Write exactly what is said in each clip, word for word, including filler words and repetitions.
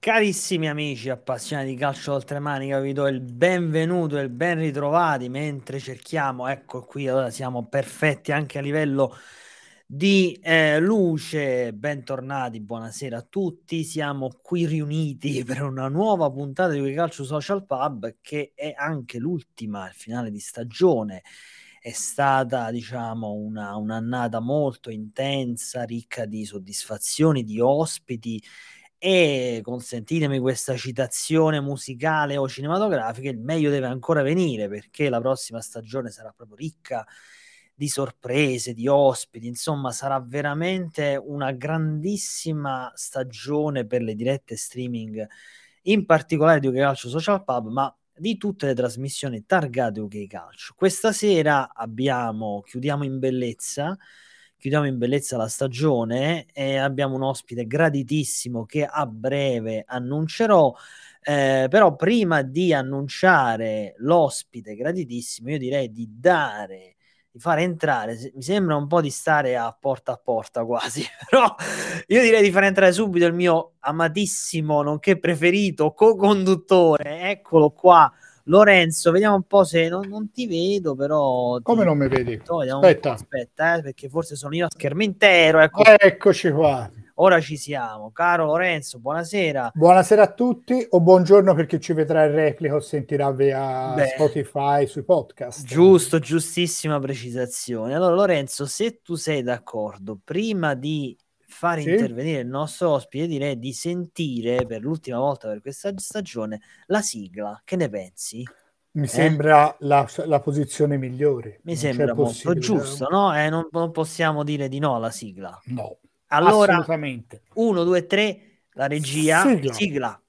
Carissimi amici appassionati di calcio oltremanica, vi do il benvenuto e il ben ritrovati. Mentre cerchiamo, ecco qui, allora siamo perfetti anche a livello di eh, luce. Bentornati, buonasera a tutti. Siamo qui riuniti per una nuova puntata di Calcio Social Pub, che è anche l'ultima. Il finale di stagione è stata, diciamo, una, un'annata molto intensa, ricca di soddisfazioni, di ospiti. E consentitemi questa citazione musicale o cinematografica: il meglio deve ancora venire, perché la prossima stagione sarà proprio ricca di sorprese, di ospiti, insomma sarà veramente una grandissima stagione per le dirette streaming, in particolare di U K Calcio Social Pub, ma di tutte le trasmissioni targate U K Calcio. Questa sera abbiamo chiudiamo in bellezza Chiudiamo in bellezza la stagione e abbiamo un ospite graditissimo che a breve annuncerò, eh, però prima di annunciare l'ospite graditissimo io direi di dare, di fare entrare, mi sembra un po' di stare a porta a porta quasi, però io direi di fare entrare subito il mio amatissimo, nonché preferito, co-conduttore, eccolo qua. Lorenzo, vediamo un po' se non, non ti vedo, però... Come non mi vedi? Aspetta, aspetta eh, perché forse sono io a schermo intero. Ecco. Eccoci qua. Ora ci siamo. Caro Lorenzo, buonasera. Buonasera a tutti, o buongiorno per chi ci vedrà in replica o sentirà via Beh, Spotify sui podcast. Giusto, giustissima precisazione. Allora Lorenzo, se tu sei d'accordo, prima di fare sì? intervenire il nostro ospite direi di sentire per l'ultima volta per questa stagione la sigla. Che ne pensi? Mi eh? sembra la, la posizione migliore, mi non sembra molto giusto, no? Eh, non, non possiamo dire di no alla sigla, no, allora assolutamente. Uno, due, tre, la regia, sigla, sigla.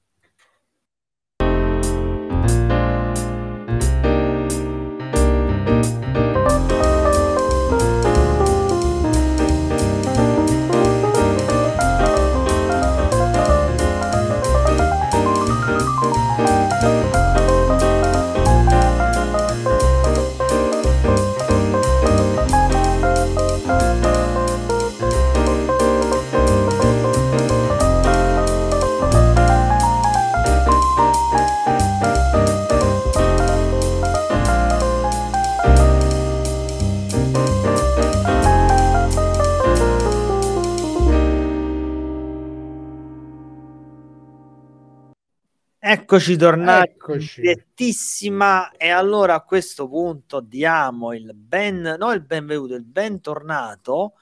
Eccoci tornati, Eccoci. direttissima, e allora a questo punto diamo il ben, no il benvenuto, il bentornato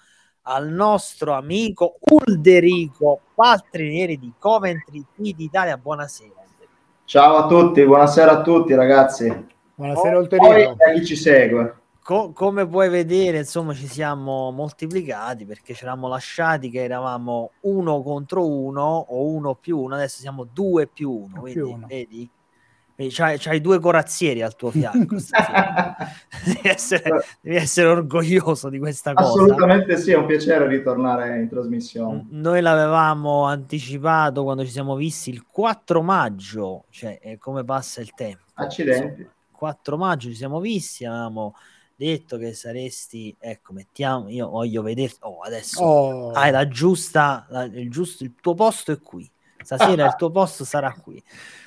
al nostro amico Ulderico Paltrinieri di Coventry City Italia. Buonasera. Ciao a tutti, buonasera a tutti ragazzi. Buonasera Ulderico. Poi a chi ci segue. Co- come puoi vedere, insomma, ci siamo moltiplicati perché ci eravamo lasciati che eravamo uno contro uno o uno più uno, adesso siamo due più uno, quindi più uno. Vedi? Vedi, c'hai, c'hai due corazzieri al tuo fianco. devi, essere, devi essere orgoglioso di questa cosa. Assolutamente sì, è un piacere ritornare in trasmissione. Noi l'avevamo anticipato quando ci siamo visti il quattro maggio, cioè come passa il tempo. Accidenti. Insomma, quattro maggio ci siamo visti, avevamo detto che saresti, ecco, mettiamo, io voglio vederti, oh adesso oh. hai la giusta, la, il giusto, il tuo posto è qui, stasera il tuo posto sarà qui,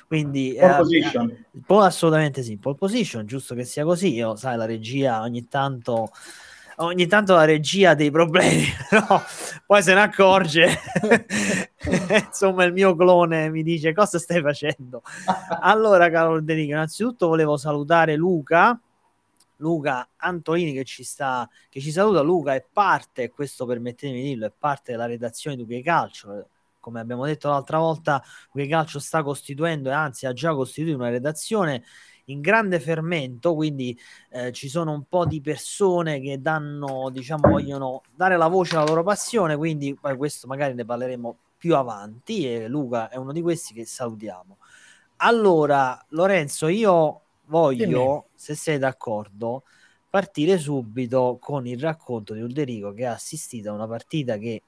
quindi pole eh, position. Eh, assolutamente sì, pole position, giusto che sia così. Io, sai, la regia ogni tanto ogni tanto la regia ha dei problemi, no? Poi se ne accorge. Insomma, il mio clone mi dice: cosa stai facendo? Allora, caro Ulderico, innanzitutto volevo salutare Luca Luca Antolini che ci sta che ci saluta. Luca è parte, questo permettetemi di dirlo, è parte della redazione di U K Calcio. Come abbiamo detto l'altra volta, U K Calcio sta costituendo, e anzi ha già costituito, una redazione in grande fermento, quindi eh, ci sono un po' di persone che danno, diciamo, vogliono dare la voce alla loro passione, quindi poi questo magari ne parleremo più avanti, e Luca è uno di questi che salutiamo. Allora Lorenzo, io voglio, se sei d'accordo, partire subito con il racconto di Ulderico, che ha assistito a una partita che,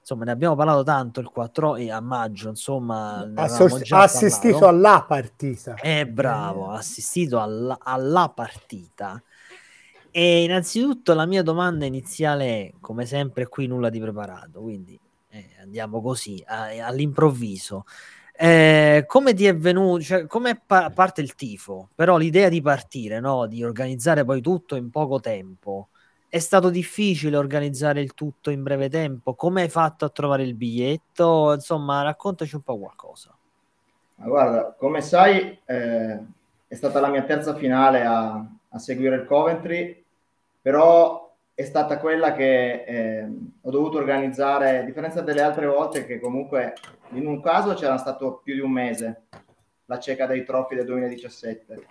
insomma, ne abbiamo parlato tanto il quattro e a maggio, insomma, ha assistito parlato. alla partita. Eh, bravo, ha assistito alla, alla partita. E innanzitutto la mia domanda iniziale è, come sempre qui nulla di preparato, quindi eh, andiamo così, a, all'improvviso. Eh, come ti è venuto, cioè, come pa- parte il tifo, però l'idea di partire, no? Di organizzare poi tutto in poco tempo, è stato difficile organizzare il tutto in breve tempo? Come hai fatto a trovare il biglietto? Insomma, raccontaci un po' qualcosa. Ma guarda, come sai, eh, è stata la mia terza finale a, a seguire il Coventry, però è stata quella che eh, ho dovuto organizzare, a differenza delle altre volte, che comunque in un caso c'era stato più di un mese, la Checkatrade Trophy del duemiladiciassette,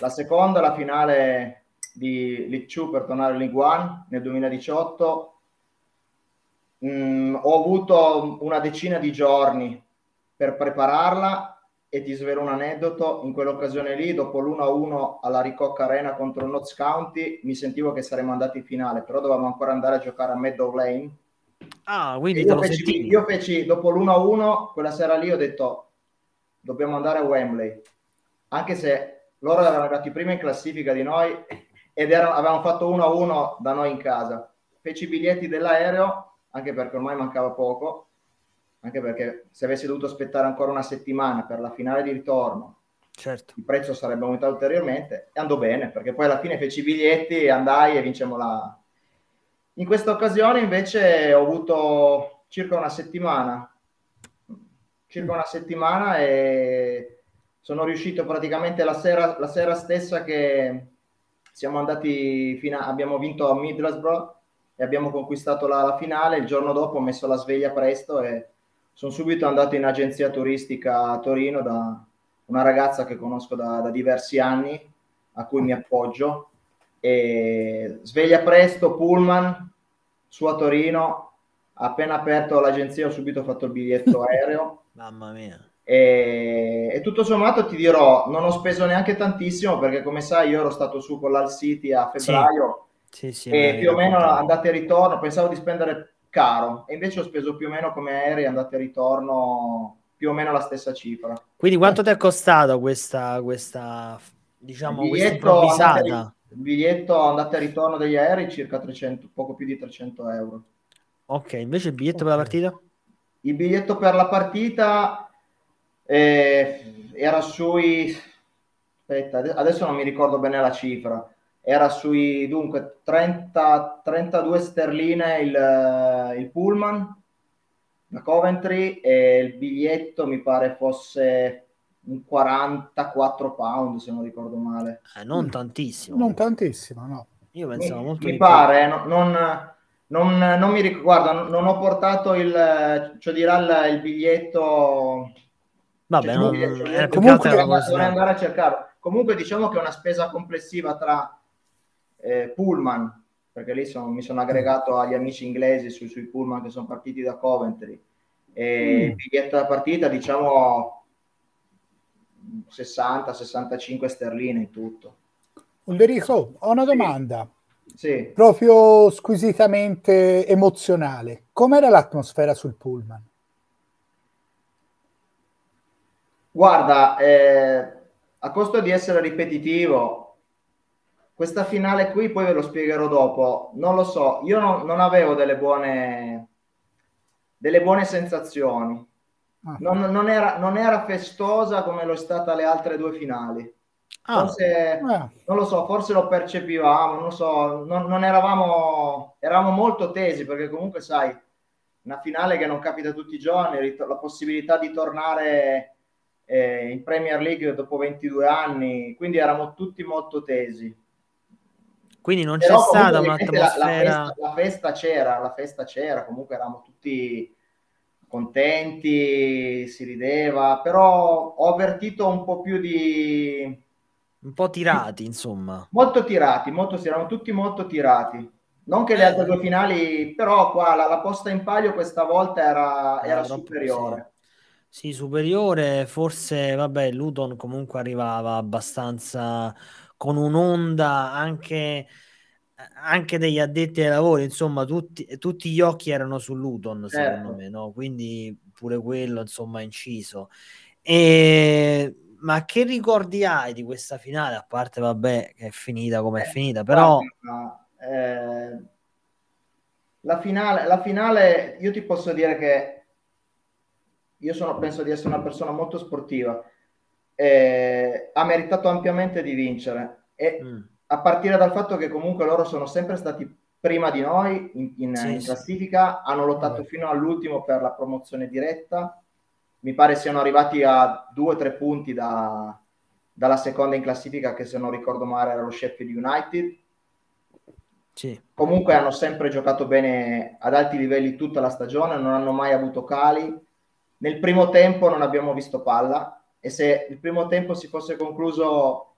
la seconda, la finale di League Two per tornare a League One nel duemiladiciotto, mm, ho avuto una decina di giorni per prepararla, e ti svelo un aneddoto: in quell'occasione lì, dopo l'uno a uno alla Ricocca Arena contro il Notts County, mi sentivo che saremmo andati in finale, però dovevamo ancora andare a giocare a Meadow Lane. Ah, quindi io, feci, io feci dopo l'uno a uno quella sera lì, ho detto dobbiamo andare a Wembley, anche se loro erano arrivati prima in classifica di noi ed erano, avevano fatto uno a uno da noi in casa. Feci i biglietti dell'aereo, anche perché ormai mancava poco, anche perché se avessi dovuto aspettare ancora una settimana per la finale di ritorno, certo, il prezzo sarebbe aumentato ulteriormente, e andò bene, perché poi alla fine feci i biglietti, andai e vincemmo la... In questa occasione invece ho avuto circa una settimana, circa una settimana e sono riuscito praticamente la sera, la sera stessa che siamo andati fino a... abbiamo vinto a Middlesbrough e abbiamo conquistato la, la finale, il giorno dopo ho messo la sveglia presto e sono subito andato in agenzia turistica a Torino da una ragazza che conosco da, da diversi anni, a cui mi appoggio, e sveglia presto, pullman, su a Torino, appena aperto l'agenzia ho subito fatto il biglietto aereo. Mamma mia. E, e tutto sommato ti dirò, non ho speso neanche tantissimo, perché come sai io ero stato su con l'Hull City a febbraio, sì. Sì, sì, e più o meno andate e ritorno, pensavo di spendere caro, e invece ho speso più o meno come aerei andate e ritorno più o meno la stessa cifra. Quindi quanto ti è costato questa, questa diciamo, il biglietto, questa improvvisata? Andate, il biglietto andate e ritorno degli aerei circa trecento, poco più di trecento euro. Ok, invece il biglietto okay. per la partita? Il biglietto per la partita eh, era sui... aspetta, adesso non mi ricordo bene la cifra. Era sui, dunque, trenta, trentadue sterline il, il pullman da Coventry, e il biglietto mi pare fosse un quarantaquattro pound, se non ricordo male. Eh, non tantissimo. Non tantissimo, no. Io pensavo mi, molto Mi pare, no, non, non, non mi ricordo, non, non ho portato il, cioè dirà il, il biglietto... Vabbè, cioè, non, il biglietto, era comunque dovrei andare a cercarlo. Comunque diciamo che è una spesa complessiva tra... Eh, pullman, perché lì sono, mi sono aggregato agli amici inglesi su, sui pullman che sono partiti da Coventry, e mm. biglietto da partita diciamo sessanta sessantacinque sterline in tutto. Ulderico, ho una domanda, sì. proprio squisitamente emozionale: com'era l'atmosfera sul pullman? Guarda, eh, a costo di essere ripetitivo, questa finale qui, poi ve lo spiegherò dopo, non lo so, io non, non avevo delle buone delle buone sensazioni, ah. non, non, era, non era festosa come lo è stata le altre due finali, ah. forse, ah. non lo so, forse lo percepivamo, non lo so, non, non eravamo, eravamo molto tesi, perché comunque sai, una finale che non capita tutti i giorni, la possibilità di tornare eh, in Premier League dopo ventidue anni, quindi eravamo tutti molto tesi. Quindi non però c'è stata un'atmosfera... La, la, la festa c'era, la festa c'era, comunque eravamo tutti contenti, si rideva, però ho avvertito un po' più di... Un po' tirati, insomma. Molto tirati, molto erano tutti molto tirati. Non che le altre due finali, però qua la, la posta in palio questa volta era, era, era superiore. Sì. sì, superiore, forse, vabbè, Luton comunque arrivava abbastanza... con un'onda anche, anche degli addetti ai lavori, insomma tutti, tutti gli occhi erano su Luton, secondo certo. me, no? Quindi pure quello insomma inciso. E... ma che ricordi hai di questa finale? A parte vabbè che è finita come è finita, però eh, la finale, la finale io ti posso dire che io sono, penso di essere una persona molto sportiva, eh, ha meritato ampiamente di vincere, e mm. a partire dal fatto che comunque loro sono sempre stati prima di noi in, in, sì, in classifica, sì. hanno lottato oh. fino all'ultimo per la promozione diretta, mi pare siano arrivati a due o tre punti da, dalla seconda in classifica, che se non ricordo male era lo Sheffield United. Sì. Comunque hanno sempre giocato bene ad alti livelli tutta la stagione, non hanno mai avuto cali. Nel primo tempo non abbiamo visto palla, e se il primo tempo si fosse concluso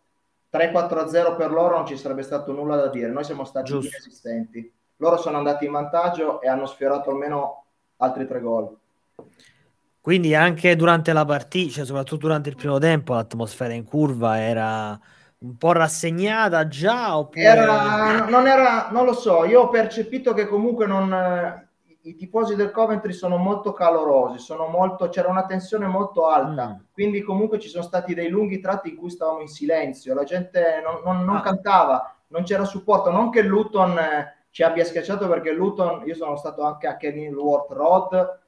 tre quattro a zero per loro non ci sarebbe stato nulla da dire, noi siamo stati Giusto. inesistenti. Loro sono andati in vantaggio e hanno sfiorato almeno altri tre gol. Quindi anche durante la partita, cioè soprattutto durante il primo tempo, l'atmosfera in curva era... un po' rassegnata già oppure... era, non era, non lo so, io ho percepito che comunque non, i tifosi del Coventry sono molto calorosi, sono molto, c'era una tensione molto alta, mm. quindi comunque ci sono stati dei lunghi tratti in cui stavamo in silenzio, la gente non, non, non ah. cantava, non c'era supporto, non che Luton ci abbia schiacciato, perché Luton, io sono stato anche a Kenilworth Road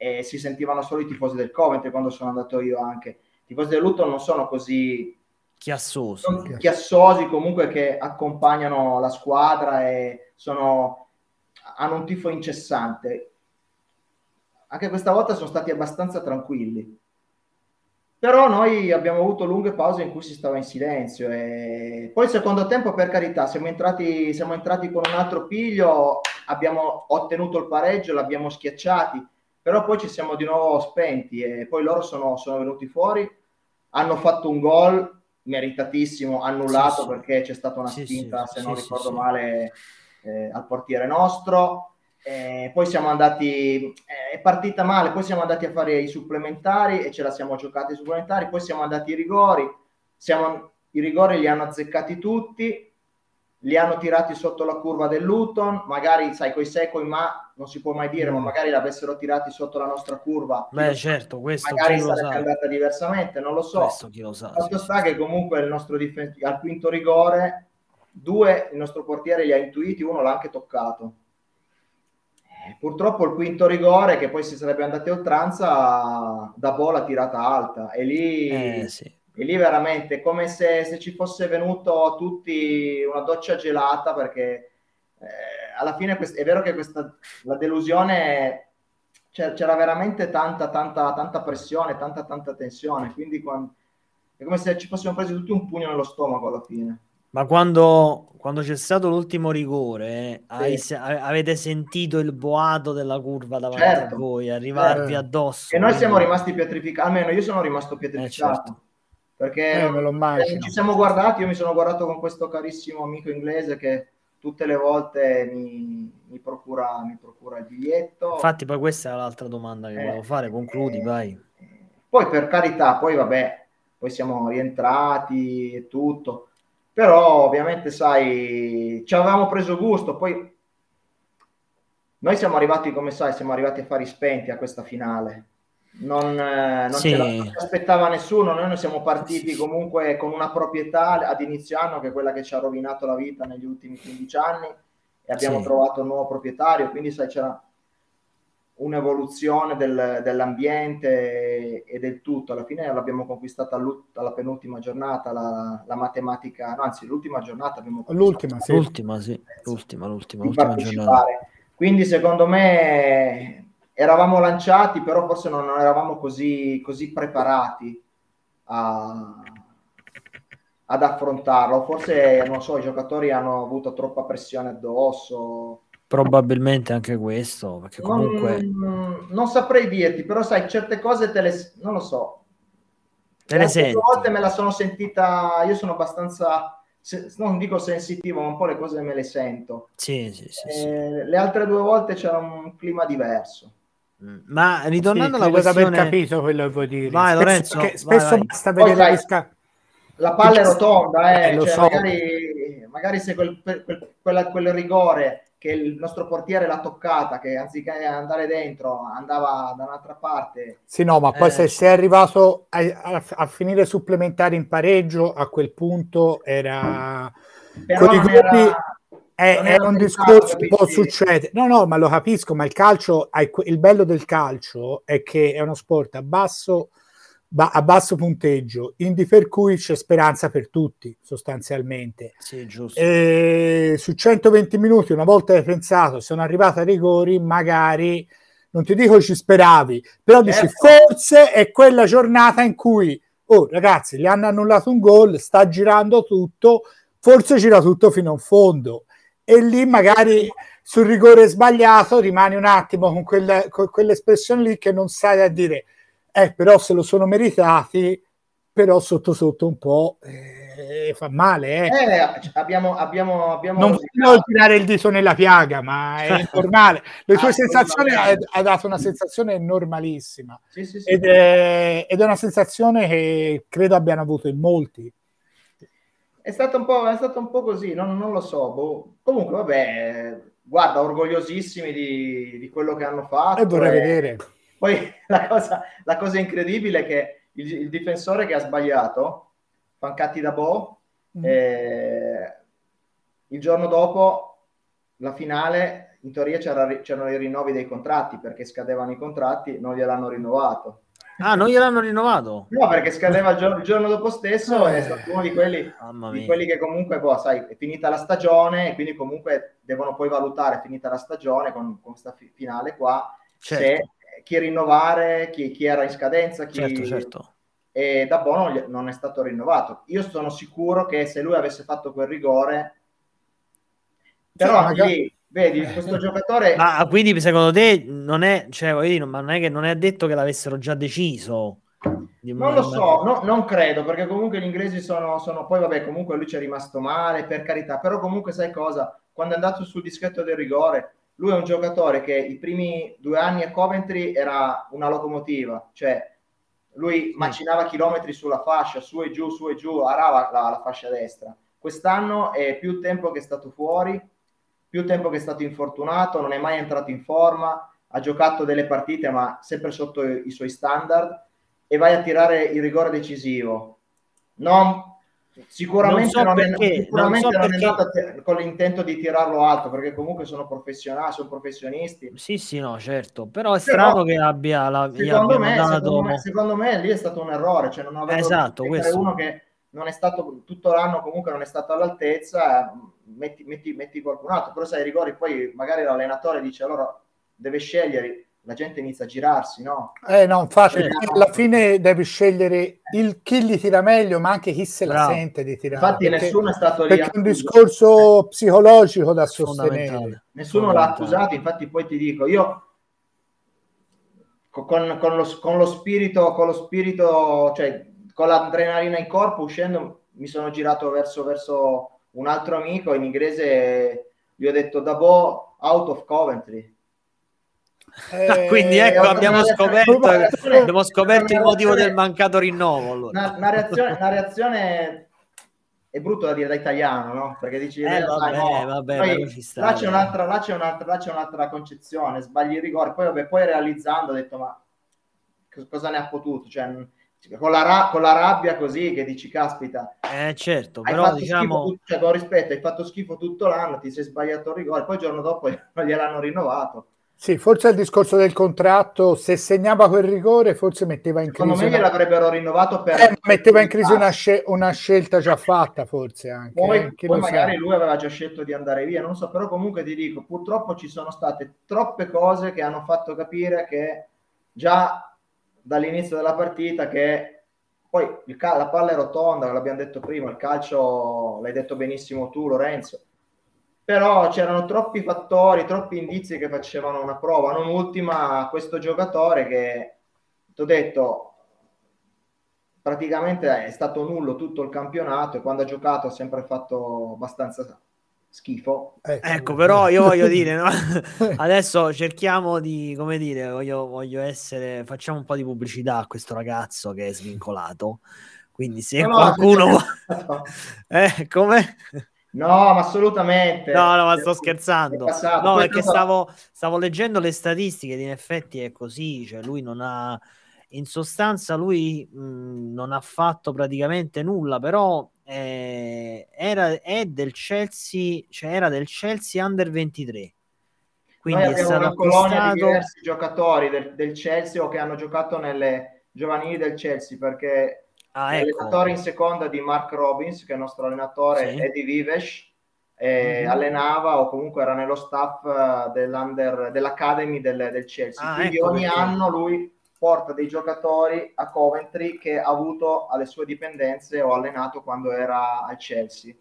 e si sentivano solo i tifosi del Coventry quando sono andato io anche, i tifosi del Luton non sono così Chiassosi. Sono chiassosi comunque, che accompagnano la squadra e sono, hanno un tifo incessante. Anche questa volta sono stati abbastanza tranquilli, però noi abbiamo avuto lunghe pause in cui si stava in silenzio, e poi il secondo tempo, per carità, siamo entrati, siamo entrati con un altro piglio, abbiamo ottenuto il pareggio, l'abbiamo schiacciati, però poi ci siamo di nuovo spenti e poi loro sono, sono venuti fuori, hanno fatto un gol meritatissimo, annullato, sì, sì. perché c'è stata una sì, spinta, sì, se non sì, ricordo sì. male, eh, al portiere nostro, eh, poi siamo andati, eh, è partita male, poi siamo andati a fare i supplementari e ce la siamo giocati i supplementari, poi siamo andati ai rigori, siamo, i rigori li hanno azzeccati tutti, li hanno tirati sotto la curva del Luton, magari sai coi secoi, ma non si può mai dire, mm. ma magari l'avessero tirati sotto la nostra curva, beh certo, questo magari sarebbe andata diversamente, non lo so, questo chi lo sa, fatto sì, sta sì. che comunque il nostro dif- al quinto rigore due il nostro portiere li ha intuiti, uno l'ha anche toccato, e purtroppo il quinto rigore, che poi si sarebbe andati a oltranza, da bola tirata alta, e lì eh, sì. E lì veramente come se, se ci fosse venuto a tutti una doccia gelata, perché eh, alla fine quest- è vero che questa, la delusione, c'era, c'era veramente tanta, tanta, tanta pressione, tanta, tanta tensione, quindi quando, è come se ci fossimo presi tutti un pugno nello stomaco alla fine. Ma quando, quando c'è stato l'ultimo rigore, hai, sì. avete sentito il boato della curva davanti certo. a voi, arrivarvi eh. addosso. E noi siamo rimasti pietrificati, almeno io sono rimasto pietrificato. Eh, certo. Perché eh, me lo immagino. Ci siamo guardati, io mi sono guardato con questo carissimo amico inglese che tutte le volte mi, mi, procura, mi procura il biglietto. Infatti poi questa è l'altra domanda che eh, volevo fare, concludi, eh, vai. Poi per carità, poi vabbè, poi siamo rientrati e tutto, però ovviamente sai, ci avevamo preso gusto, poi noi siamo arrivati, come sai, siamo arrivati a fari spenti a questa finale. non, eh, non sì. ce l'aspettava nessuno, noi non siamo partiti comunque con una proprietà ad inizio anno che è quella che ci ha rovinato la vita negli ultimi quindici anni, e abbiamo sì. trovato un nuovo proprietario, quindi sai, c'era un'evoluzione del, dell'ambiente e del tutto, alla fine l'abbiamo conquistata alla penultima giornata la, la matematica, no, anzi l'ultima giornata abbiamo l'ultima, sì. l'ultima, sì. l'ultima, l'ultima, l'ultima giornata, quindi secondo me eravamo lanciati, però forse non eravamo così, così preparati a, ad affrontarlo. Forse, non so, i giocatori hanno avuto troppa pressione addosso. Probabilmente anche questo, perché comunque... Non, non saprei dirti, però sai, certe cose te le... non lo so. Te le senti. Tante volte me la sono sentita... Io sono abbastanza... Se, non dico sensitivo, ma un po' le cose me le sento. Sì, sì, sì, eh, sì. Le altre due volte c'era un clima diverso. Mm. Ma ritornando sì, alla questione... aver capito quello che vuoi dire. Vai, spesso, Lorenzo, che, spesso vai, basta vai. vedere la sca... La palla è rotonda, eh, eh, cioè, so. magari, magari se quel, quel, quella, quel rigore che il nostro portiere l'ha toccata, che anziché andare dentro andava da un'altra parte. Sì, no, ma poi eh. se sei arrivato a, a, a finire supplementari in pareggio, a quel punto era... Però non, gruppi... era È, è un discorso che può succedere. No, no, ma lo capisco, ma il calcio, il bello del calcio è che è uno sport a basso, a basso punteggio, indi per cui c'è speranza per tutti, sostanzialmente. Sì, giusto. E su centoventi minuti, una volta hai pensato, sono arrivato ai rigori, magari, non ti dico ci speravi, però dici, eh, forse è quella giornata in cui, oh ragazzi, gli hanno annullato un gol, sta girando tutto, forse gira tutto fino in fondo. E lì magari sul rigore sbagliato rimani un attimo con, quella, con quell'espressione lì che non sai a dire, eh però se lo sono meritati, però sotto sotto un po' eh, fa male. Eh. Eh, abbiamo, abbiamo, abbiamo non voglio tirare il dito nella piaga, ma è normale. Le tue ah, sensazioni ha dato una sensazione normalissima, sì, sì, sì, ed, sì. È, ed è una sensazione che credo abbiano avuto in molti. È stato un po', è stato un po' così, non, non lo so. Boh. Comunque, vabbè, guarda, orgogliosissimi di, di quello che hanno fatto. E vorrei e... vedere. Poi la cosa, la cosa incredibile è che il, il difensore che ha sbagliato, Fankaty Dabo, mm. eh, il giorno dopo la finale, in teoria c'era, c'erano i rinnovi dei contratti, perché scadevano i contratti, non gliel'hanno rinnovato. Ah, non gliel'hanno rinnovato? No, perché scadeva il giorno, il giorno dopo stesso, eh, è stato uno di quelli, di quelli che comunque, boh, sai, è finita la stagione e quindi comunque devono poi valutare, è finita la stagione con, con questa fi- finale qua, certo. se, chi rinnovare, chi, chi era in scadenza, chi... Certo, certo. E da Bono non è stato rinnovato. Io sono sicuro che se lui avesse fatto quel rigore... Però cioè, magari... Lì, vedi, questo giocatore... Ma quindi secondo te non è, cioè, voglio dire, ma non è che non è detto che l'avessero già deciso? Non lo so, no, non credo, perché comunque gli inglesi sono, sono... Poi vabbè, comunque lui c'è rimasto male, per carità, però comunque sai cosa? Quando è andato sul dischetto del rigore, lui è un giocatore che i primi due anni a Coventry era una locomotiva, cioè lui macinava chilometri sulla fascia, su e giù, su e giù, arava la, la fascia destra. Quest'anno è più tempo che è stato fuori, più tempo che è stato infortunato, non è mai entrato in forma, ha giocato delle partite ma sempre sotto i suoi standard, e vai a tirare il rigore decisivo. Non, sicuramente non, so non, perché, è, sicuramente non, so non è andato te- con l'intento di tirarlo alto, perché comunque sono professionali, sono professionisti. Sì, sì, no, certo, però è strano però, che abbia la secondo me, dato... secondo, me, secondo me lì è stato un errore, cioè non avevo esatto, questo. Uno che non è stato tutto l'anno, comunque non è stato all'altezza, metti, metti, metti qualcun altro, però sai i rigori poi magari l'allenatore dice allora deve scegliere, la gente inizia a girarsi, no? Eh no, infatti eh, alla no. fine devi scegliere il chi li tira meglio, ma anche chi se la no. sente di tirare. Infatti perché, nessuno è stato lì. Perché è un discorso eh. psicologico da sostenere. Nessuno l'ha accusato, infatti poi ti dico, io con, con, lo, con lo spirito, con lo spirito, cioè con l'adrenalina in corpo, uscendo mi sono girato verso, verso un altro amico, in inglese gli ho detto Dabo out of Coventry. Eh, Quindi ecco, abbiamo scoperto, abbiamo scoperto il motivo del mancato rinnovo. Allora. Una, una, reazione, una reazione è brutto da dire da italiano, no? Perché dici eh, vabbè, sai, no. vabbè, poi, ci sta, là, c'è un'altra, là, c'è un'altra, là c'è un'altra concezione, sbagli il rigore, poi vabbè, poi realizzando ho detto ma cosa ne ha potuto? Cioè, con la, ra- con la rabbia così che dici caspita eh certo hai però fatto diciamo tutto, cioè, con rispetto hai fatto schifo tutto l'anno, ti sei sbagliato il rigore, poi il giorno dopo non gliel'hanno rinnovato. Sì, forse il discorso del contratto, se segnava quel rigore forse metteva in secondo crisi secondo me una... gliel'avrebbero rinnovato per eh, metteva in crisi una, scel- una scelta già fatta forse anche poi, eh, poi magari sa. Lui aveva già scelto di andare via, non so, però comunque ti dico purtroppo ci sono state troppe cose che hanno fatto capire che già dall'inizio della partita che poi il cal- la palla è rotonda, l'abbiamo detto prima, il calcio l'hai detto benissimo tu Lorenzo, però c'erano troppi fattori, troppi indizi che facevano una prova, non ultima questo giocatore che ti ho detto praticamente è stato nullo tutto il campionato e quando ha giocato ha sempre fatto abbastanza schifo. Eh, ecco, però io voglio dire, no? Adesso cerchiamo di, come dire, voglio, voglio essere, facciamo un po' di pubblicità a questo ragazzo che è svincolato, quindi se no, qualcuno... No. eh, come? No, ma assolutamente. No, no, ma sto scherzando. No, perché stavo, stavo leggendo le statistiche ed in effetti è così, cioè lui non ha... In sostanza lui mh, non ha fatto praticamente nulla, però eh, era, è del Chelsea, cioè era del Chelsea under ventitré. Quindi noi è stato una colonia di diversi giocatori del, del Chelsea o che hanno giocato nelle giovanili del Chelsea, perché ah, ecco. l'allenatore in seconda di Mark Robins, che è il nostro allenatore, sì. Adi Viveash, eh, mm-hmm. allenava o comunque era nello staff dell'under, dell'academy del, del Chelsea. Ah, quindi ecco ogni perché. anno lui porta dei giocatori a Coventry che ha avuto alle sue dipendenze o allenato quando era al Chelsea.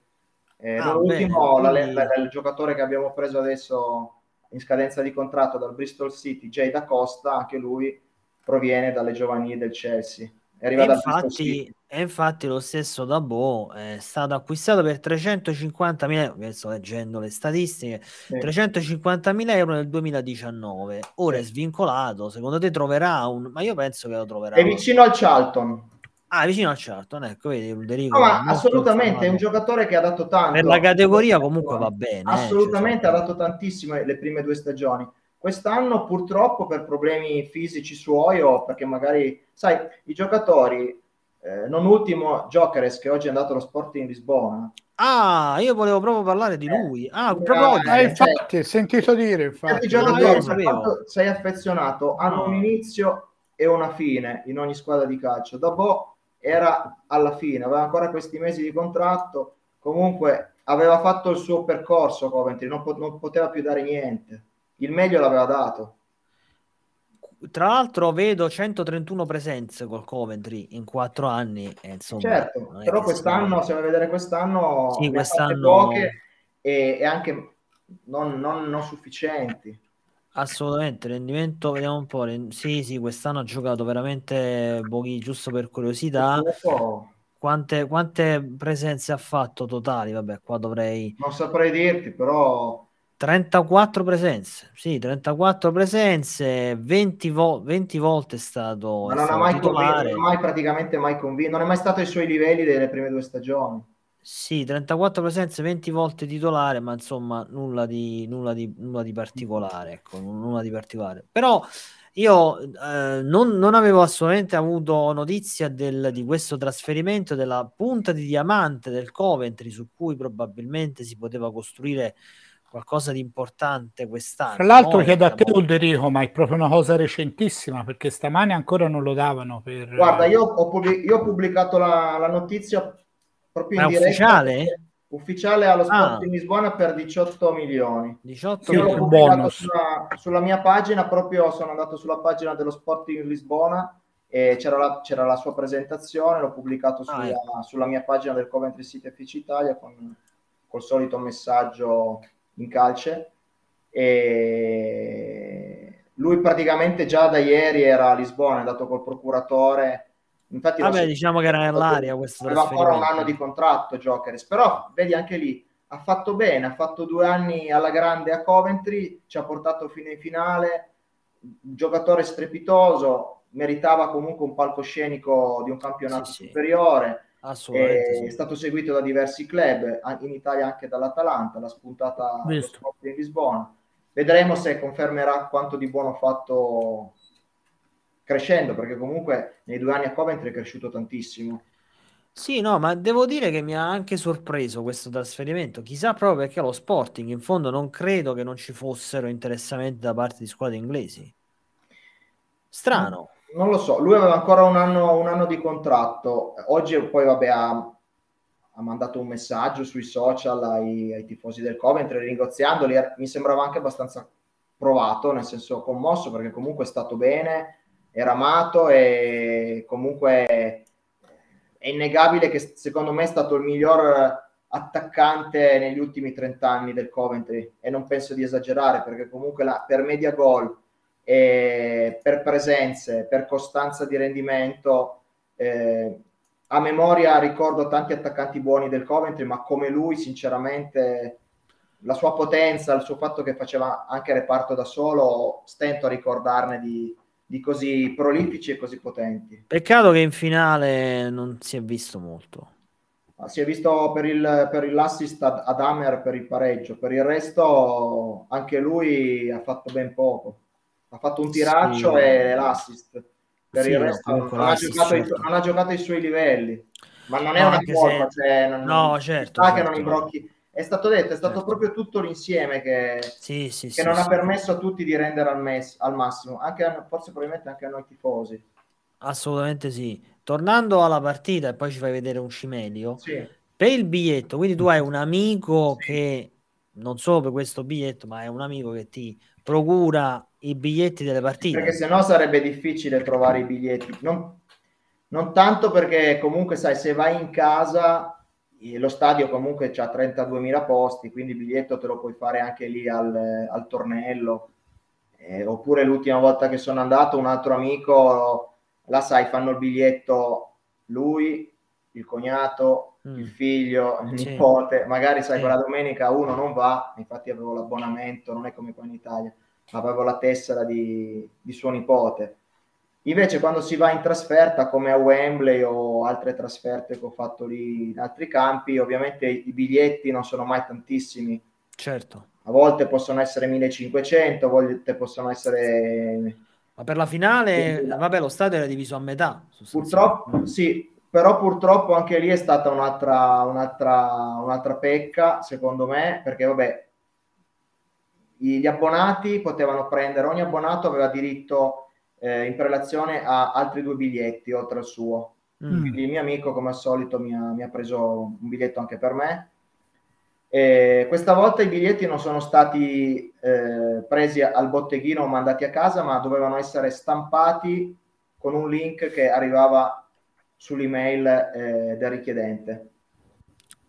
Eh, ah, l'ultimo quindi... il giocatore che abbiamo preso adesso in scadenza di contratto dal Bristol City, Jay Dasilva, anche lui proviene dalle giovanili del Chelsea. È arrivato e, infatti, e infatti lo stesso Dabo è stato acquistato per trecentocinquantamila euro, sto leggendo le statistiche, sì. trecentocinquantamila euro nel duemiladiciannove. Ora sì. è svincolato, secondo te troverà un... ma io penso che lo troverà. È vicino al Charlton. Ah, vicino al Charlton, ecco, vedi, Ulderico. No, ma assolutamente, è un giocatore che ha dato tanto. Per la categoria comunque va bene. Assolutamente, eh, cioè, ha dato tantissimo le prime due stagioni. Quest'anno purtroppo per problemi fisici suoi o perché magari, sai, i giocatori, eh, non ultimo Gyökeres, che oggi è andato allo Sporting Lisbona. Ah, io volevo proprio parlare di lui. Eh, ah, proprio eh, eh, infatti, cioè, sentito dire, infatti. I giocatori, per quanto sei affezionato, hanno un inizio e una fine in ogni squadra di calcio. Dopo era alla fine, aveva ancora questi mesi di contratto, comunque aveva fatto il suo percorso Coventry, non, po- non poteva più dare niente, il meglio l'aveva dato. Tra l'altro vedo centotrentuno presenze col Coventry in quattro anni, e insomma, certo, però quest'anno, se vai a vedere quest'anno, sì, quest'anno... poche e, e anche non, non, non sufficienti. Assolutamente, rendimento, vediamo un po'. Sì, sì, quest'anno ha giocato veramente pochi, giusto per curiosità. Quante, quante presenze ha fatto totali? Vabbè, qua dovrei... non saprei dirti, però... trentaquattro presenze, sì, trentaquattro presenze, venti, vo- venti volte è stato... Ma non, stato mai convinto, non è mai praticamente mai convinto, non è mai stato ai suoi livelli delle prime due stagioni. Sì, trentaquattro presenze, venti volte titolare, ma insomma nulla di, nulla di, nulla di particolare, ecco, nulla di particolare. Però io eh, non, non avevo assolutamente avuto notizia del, di questo trasferimento, della punta di diamante del Coventry, su cui probabilmente si poteva costruire qualcosa di importante quest'anno. Tra l'altro chiedo a te, Ulderico, ma è proprio una cosa recentissima, perché stamane ancora non lo davano per... Guarda, io ho, pubblic- io ho pubblicato la, la notizia proprio in diretta, ufficiale? Ufficiale allo Sport di ah. Lisbona per diciotto milioni. diciotto Io l'ho pubblicato sulla, sulla mia pagina, proprio sono andato sulla pagina dello Sport di Lisbona e c'era la, c'era la sua presentazione, l'ho pubblicato sulla, ah, ecco. sulla mia pagina del Coventry City F C Italia con col solito messaggio in calce, e lui praticamente già da ieri era a Lisbona, è andato col procuratore. Infatti vabbè, diciamo che era nell'aria questo, aveva ancora un anno di contratto Gyökeres, però vedi anche lì ha fatto bene, ha fatto due anni alla grande a Coventry, ci ha portato fino in finale, un giocatore strepitoso, meritava comunque un palcoscenico di un campionato sì, superiore sì. Assolutamente, sì. È stato seguito da diversi club in Italia, anche dall'Atalanta, l'ha spuntata in Lisbona, vedremo se confermerà quanto di buono ha fatto crescendo, perché comunque nei due anni a Coventry è cresciuto tantissimo. Sì, no, ma devo dire che mi ha anche sorpreso questo trasferimento, chissà proprio perché lo Sporting, in fondo non credo che non ci fossero interessamenti da parte di squadre inglesi. Strano. Non lo so, lui aveva ancora un anno, un anno di contratto, oggi poi vabbè ha, ha mandato un messaggio sui social ai, ai tifosi del Coventry ringraziandoli, mi sembrava anche abbastanza provato, nel senso commosso, perché comunque è stato bene, era amato e comunque è innegabile che secondo me è stato il miglior attaccante negli ultimi trent'anni del Coventry, e non penso di esagerare, perché comunque la, per media gol, eh, per presenze, per costanza di rendimento, eh, a memoria ricordo tanti attaccanti buoni del Coventry, ma come lui sinceramente la sua potenza, il suo fatto che faceva anche reparto da solo, stento a ricordarne di di così prolifici e così potenti. Peccato che in finale non si è visto molto. Si è visto per il per l'assist ad, ad Hammer per il pareggio, per il resto anche lui ha fatto ben poco. Ha fatto un tiraccio sì. e l'assist. Per sì, il resto no, non, non, ha giocato, certo. non ha giocato ai suoi livelli. ma non è no, una riforma, se... cioè, non... no, certo, ah, certo. Che non imbrocchi. È stato detto, è stato certo. proprio tutto l'insieme che, sì, sì, che sì, non sì. ha permesso a tutti di rendere al, mes- al massimo, anche a, forse probabilmente anche a noi tifosi. Assolutamente sì. Tornando alla partita, e poi ci fai vedere un cimelio, sì. per il biglietto, quindi tu hai un amico sì. che, non solo per questo biglietto, ma è un amico che ti procura i biglietti delle partite. Perché sennò sarebbe difficile trovare i biglietti. Non, non tanto perché comunque, sai, se vai in casa... lo stadio comunque c'ha trentaduemila posti, quindi il biglietto te lo puoi fare anche lì al, al tornello, eh, oppure l'ultima volta che sono andato un altro amico, la sai, fanno il biglietto lui, il cognato, mm. il figlio, il sì. nipote, magari sai sì. quella domenica uno non va, infatti avevo l'abbonamento, non è come qua in Italia, avevo la tessera di, di suo nipote. Invece quando si va in trasferta, come a Wembley o altre trasferte che ho fatto lì in altri campi, ovviamente i biglietti non sono mai tantissimi. Certo. A volte possono essere millecinquecento, a volte possono essere... Ma per la finale, quindi, vabbè, lo stadio era diviso a metà. Purtroppo, sì, però purtroppo anche lì è stata un'altra, un'altra, un'altra pecca, secondo me, perché vabbè, gli abbonati potevano prendere, ogni abbonato aveva diritto... Eh, in prelazione a altri due biglietti oltre al suo, mm. quindi il mio amico come al solito mi ha, mi ha preso un biglietto anche per me, e questa volta i biglietti non sono stati eh, presi al botteghino o mandati a casa, ma dovevano essere stampati con un link che arrivava sull'email eh, del richiedente.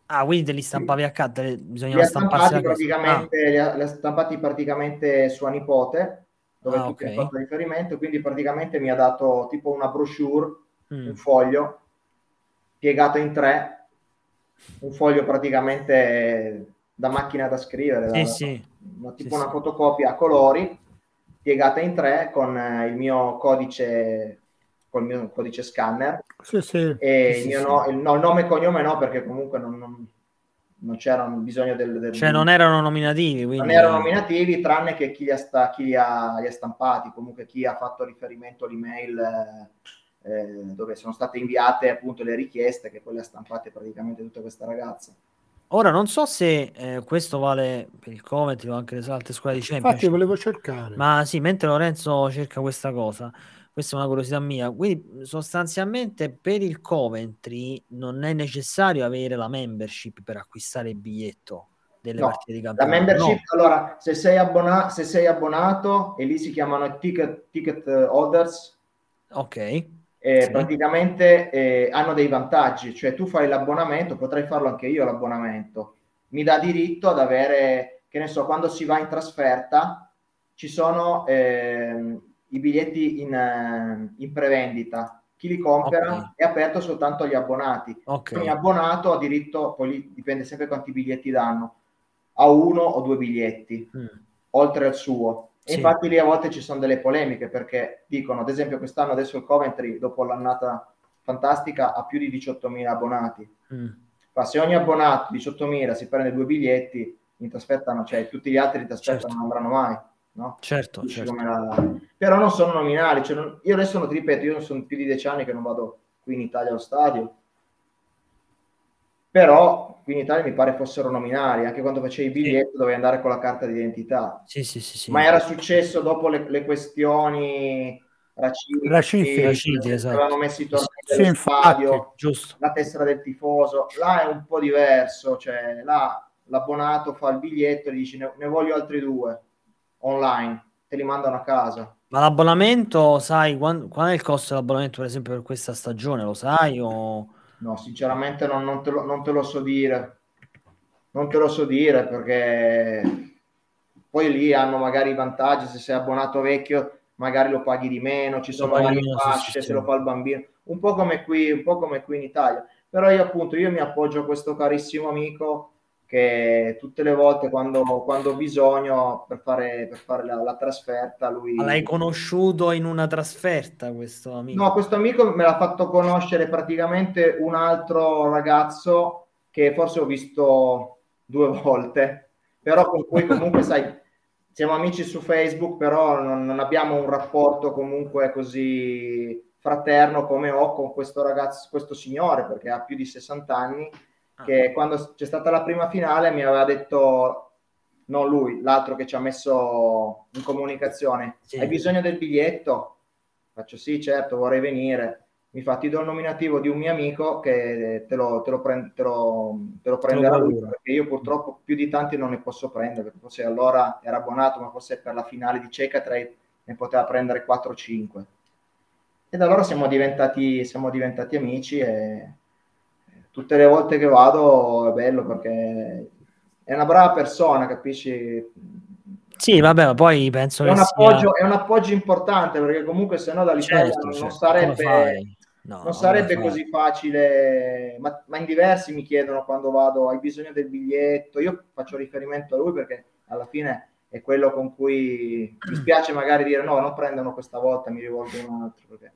Ah, quindi te li stampavi a casa, bisognava stamparsi a casa. Li ha stampati praticamente sua nipote, dove ah, tu okay. hai fatto riferimento, quindi praticamente mi ha dato tipo una brochure, mm. un foglio piegato in tre, un foglio praticamente da macchina da scrivere, sì, da, sì. Una, tipo sì, una fotocopia a colori piegata in tre con eh, il mio codice, col mio codice scanner, sì, sì. e sì, il mio sì. no, il, no, il nome e cognome no, perché comunque non, non non c'era bisogno del, del... cioè non erano nominativi, quindi... non erano nominativi tranne che chi li ha, sta, chi li ha, li ha stampati, comunque chi ha fatto riferimento all'email eh, dove sono state inviate appunto le richieste, che poi le ha stampate praticamente tutta questa ragazza. Ora non so se eh, questo vale per il Coventry o anche le altre squadre di Championship, infatti volevo cercare, ma sì, mentre Lorenzo cerca questa cosa, questa è una curiosità mia, quindi sostanzialmente per il Coventry non è necessario avere la membership per acquistare il biglietto delle no, partite di campionato. La membership, no. Allora, se sei, abbona- se sei abbonato, e lì si chiamano ticket, ticket holders, ok, eh, sì. praticamente eh, hanno dei vantaggi, cioè tu fai l'abbonamento, potrei farlo anche io l'abbonamento, mi dà diritto ad avere, che ne so, quando si va in trasferta, ci sono... Eh, i biglietti in, in prevendita, chi li compra okay. è aperto soltanto agli abbonati. Okay. Ogni abbonato ha diritto, poi dipende sempre quanti biglietti danno, a uno o due biglietti, mm. oltre al suo. Sì. E infatti lì a volte ci sono delle polemiche, perché dicono, ad esempio quest'anno adesso il Coventry, dopo l'annata fantastica, ha più di diciottomila abbonati. Mm. Ma se ogni abbonato, diciottomila, si prende due biglietti, in trasferta, cioè tutti gli altri in trasferta certo. non andranno mai. No? Certo, certo. La... però non sono nominali, cioè non... io adesso non ti ripeto, io non sono più di dieci anni che non vado qui in Italia allo stadio, però qui in Italia mi pare fossero nominali, anche quando facevi il biglietto sì. dovevi andare con la carta d'identità sì, sì, sì, sì. ma era successo dopo le, le questioni racisti, racisti, racisti esatto. avevano messo i tornei sì, dello stadio, giusto. la tessera del tifoso, là è un po' diverso, cioè là l'abbonato fa il biglietto e gli dici ne, ne voglio altri due online, te li mandano a casa. Ma l'abbonamento, sai, quando, qual è il costo dell'abbonamento per esempio per questa stagione, lo sai? O... no, sinceramente non, non, te lo, non te lo so dire, non te lo so dire, perché poi lì hanno magari i vantaggi, se sei abbonato vecchio magari lo paghi di meno, ci sono varie fasce, se lo fa il bambino, un po' come qui, un po' come qui in Italia, però io appunto, io mi appoggio a questo carissimo amico che tutte le volte quando, quando ho bisogno per fare, per fare la, la trasferta lui... Ma l'hai conosciuto in una trasferta questo amico? No, questo amico me l'ha fatto conoscere praticamente un altro ragazzo che forse ho visto due volte, però con cui comunque sai, siamo amici su Facebook, però non, non abbiamo un rapporto comunque così fraterno come ho con questo ragazzo, questo signore, perché ha più di sessanta anni, che ah. quando c'è stata la prima finale mi aveva detto, non lui, l'altro che ci ha messo in comunicazione, sì, hai bisogno del biglietto? Faccio sì, certo, vorrei venire. Mi fa, ti do il nominativo di un mio amico che te lo, te lo, prend- te lo, te lo prenderà lui, perché io purtroppo più di tanti non ne posso prendere, perché forse allora era abbonato, ma forse per la finale di Checkatrade ne poteva prendere quattro o cinque. E da allora siamo diventati, siamo diventati amici e tutte le volte che vado è bello perché è una brava persona, capisci? Sì, vabbè, ma poi penso è che un appoggio, sia... è un appoggio importante, perché comunque se no dall'Italia certo, non, certo. sarebbe, no, non sarebbe così facile, ma, ma in diversi mi chiedono quando vado, hai bisogno del biglietto? Io faccio riferimento a lui perché alla fine è quello con cui mi spiace magari dire no, non prendono questa volta, mi rivolgo a un altro, perché...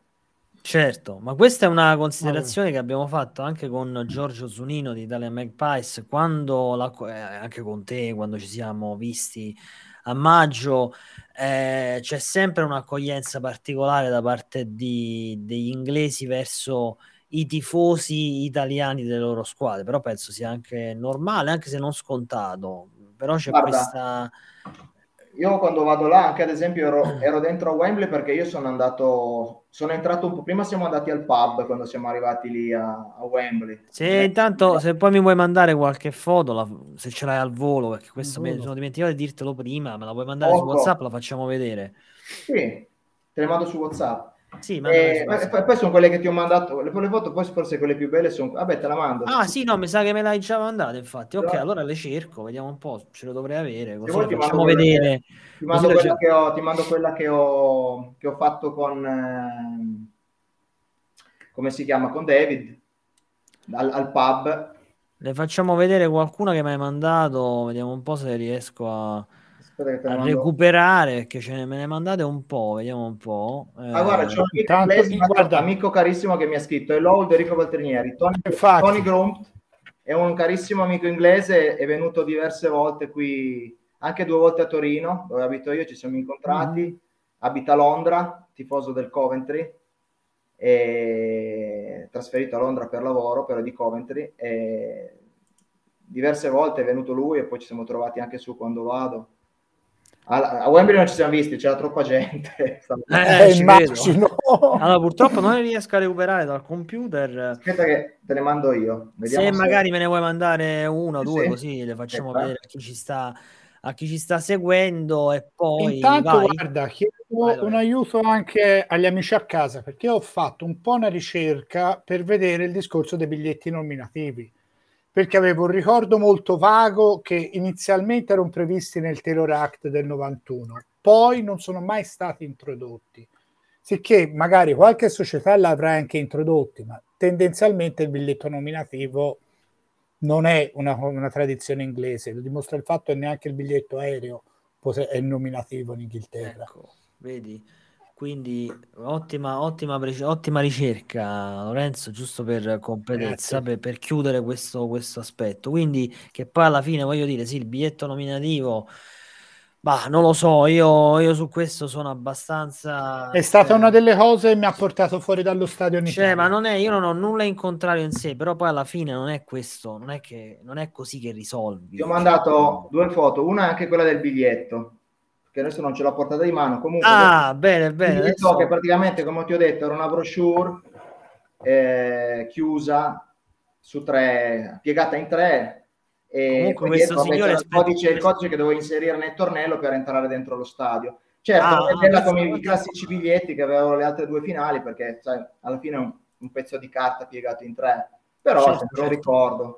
Certo, ma questa è una considerazione che abbiamo fatto anche con Giorgio Zunino di Italian Magpies, quando la, eh, anche con te, quando ci siamo visti a maggio, eh, c'è sempre un'accoglienza particolare da parte di, degli inglesi verso i tifosi italiani delle loro squadre, però penso sia anche normale, anche se non scontato, però c'è Guarda. questa... Io quando vado là, anche ad esempio ero, ero dentro a Wembley perché io sono andato, sono entrato un po' prima, siamo andati al pub quando siamo arrivati lì a, a Wembley. Se eh, intanto, se poi mi vuoi mandare qualche foto, la, se ce l'hai al volo, perché questo mi sono dimenticato di dirtelo prima, me la puoi mandare Oco. su WhatsApp, la facciamo vedere. Sì, te le mando su WhatsApp. Sì, eh, e poi sono quelle che ti ho mandato, le, le foto poi forse quelle più belle sono, vabbè te la mando. Ah sì, no, mi sa che me l'hai già mandata infatti. Ok, però... allora le cerco, vediamo un po', ce le dovrei avere, così le facciamo vedere. Ti mando quella, che ho, ti mando quella che ho che ho fatto con eh, come si chiama, con David al, al pub. Le facciamo vedere qualcuna che mi hai mandato, vediamo un po' se riesco a a recuperare, perché ce ne, me ne mandate un po', vediamo un po'. Eh, ah, guarda, c'è un intanto, inglese, guarda. amico carissimo che mi ha scritto, è l'Ulderico Paltrinieri. Tony, Tony Grump è un carissimo amico inglese, è venuto diverse volte qui, anche due volte a Torino, dove abito io, ci siamo incontrati, mm-hmm. abita a Londra, tifoso del Coventry, e... trasferito a Londra per lavoro, però di Coventry, e... diverse volte è venuto lui e poi ci siamo trovati anche su quando vado. A Wembley non ci siamo visti, c'era troppa gente. Eh, eh, immagino. Allora, purtroppo non riesco a recuperare dal computer. Aspetta che te ne mando io. Vediamo se, se magari me ne vuoi mandare uno o due, sì. così le facciamo Aspetta. vedere a chi ci sta, a chi ci sta seguendo. E poi intanto vai. guarda, chiedo vai, un aiuto anche agli amici a casa, perché ho fatto un po' una ricerca per vedere il discorso dei biglietti nominativi, perché avevo un ricordo molto vago che inizialmente erano previsti nel Taylor Act del novantuno, poi non sono mai stati introdotti, sicché magari qualche società l'avrà anche introdotti, ma tendenzialmente il biglietto nominativo non è una, una tradizione inglese, lo dimostra il fatto che neanche il biglietto aereo è nominativo in Inghilterra. Ecco, vedi? Quindi ottima, ottima, ottima ricerca, Lorenzo, giusto per competenza, per, per chiudere questo, questo aspetto. Quindi che poi alla fine voglio dire, sì, il biglietto nominativo, bah, non lo so, io, io su questo sono abbastanza... È stata eh, una delle cose che mi ha portato fuori dallo stadio. Cioè, ma non è, io non ho nulla in contrario in sé, però poi alla fine non è questo, non è, che, non è così che risolvi. Ti ho mandato due foto, una è anche quella del biglietto, che adesso non ce l'ho portata di mano, comunque ah, bene, bene, adesso... che praticamente, come ti ho detto, era una brochure eh, chiusa su tre, piegata in tre, e comunque questo signore il codice, il codice che dovevo inserire nel tornello per entrare dentro lo stadio. Certo, ah, è bella come i classici biglietti che avevano le altre due finali, perché sai, alla fine è un, un pezzo di carta piegato in tre, però certo, certo. lo ricordo.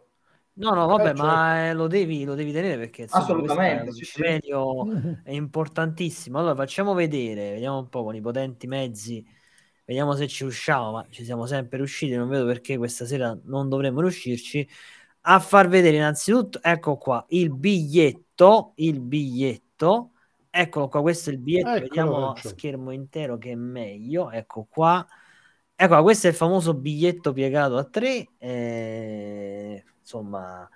No, no, vabbè, eh, ma certo. eh, lo, devi, lo devi tenere perché insomma, assolutamente è un impegno sì, sì. importantissimo. Allora facciamo vedere, vediamo un po' con i potenti mezzi, vediamo se ci riusciamo, ma ci siamo sempre riusciti, non vedo perché questa sera non dovremmo riuscirci a far vedere innanzitutto, ecco qua, il biglietto, il biglietto, eccolo qua, questo è il biglietto, eccolo, vediamo a schermo intero che è meglio, ecco qua, ecco qua, questo è il famoso biglietto piegato a tre, eh... insomma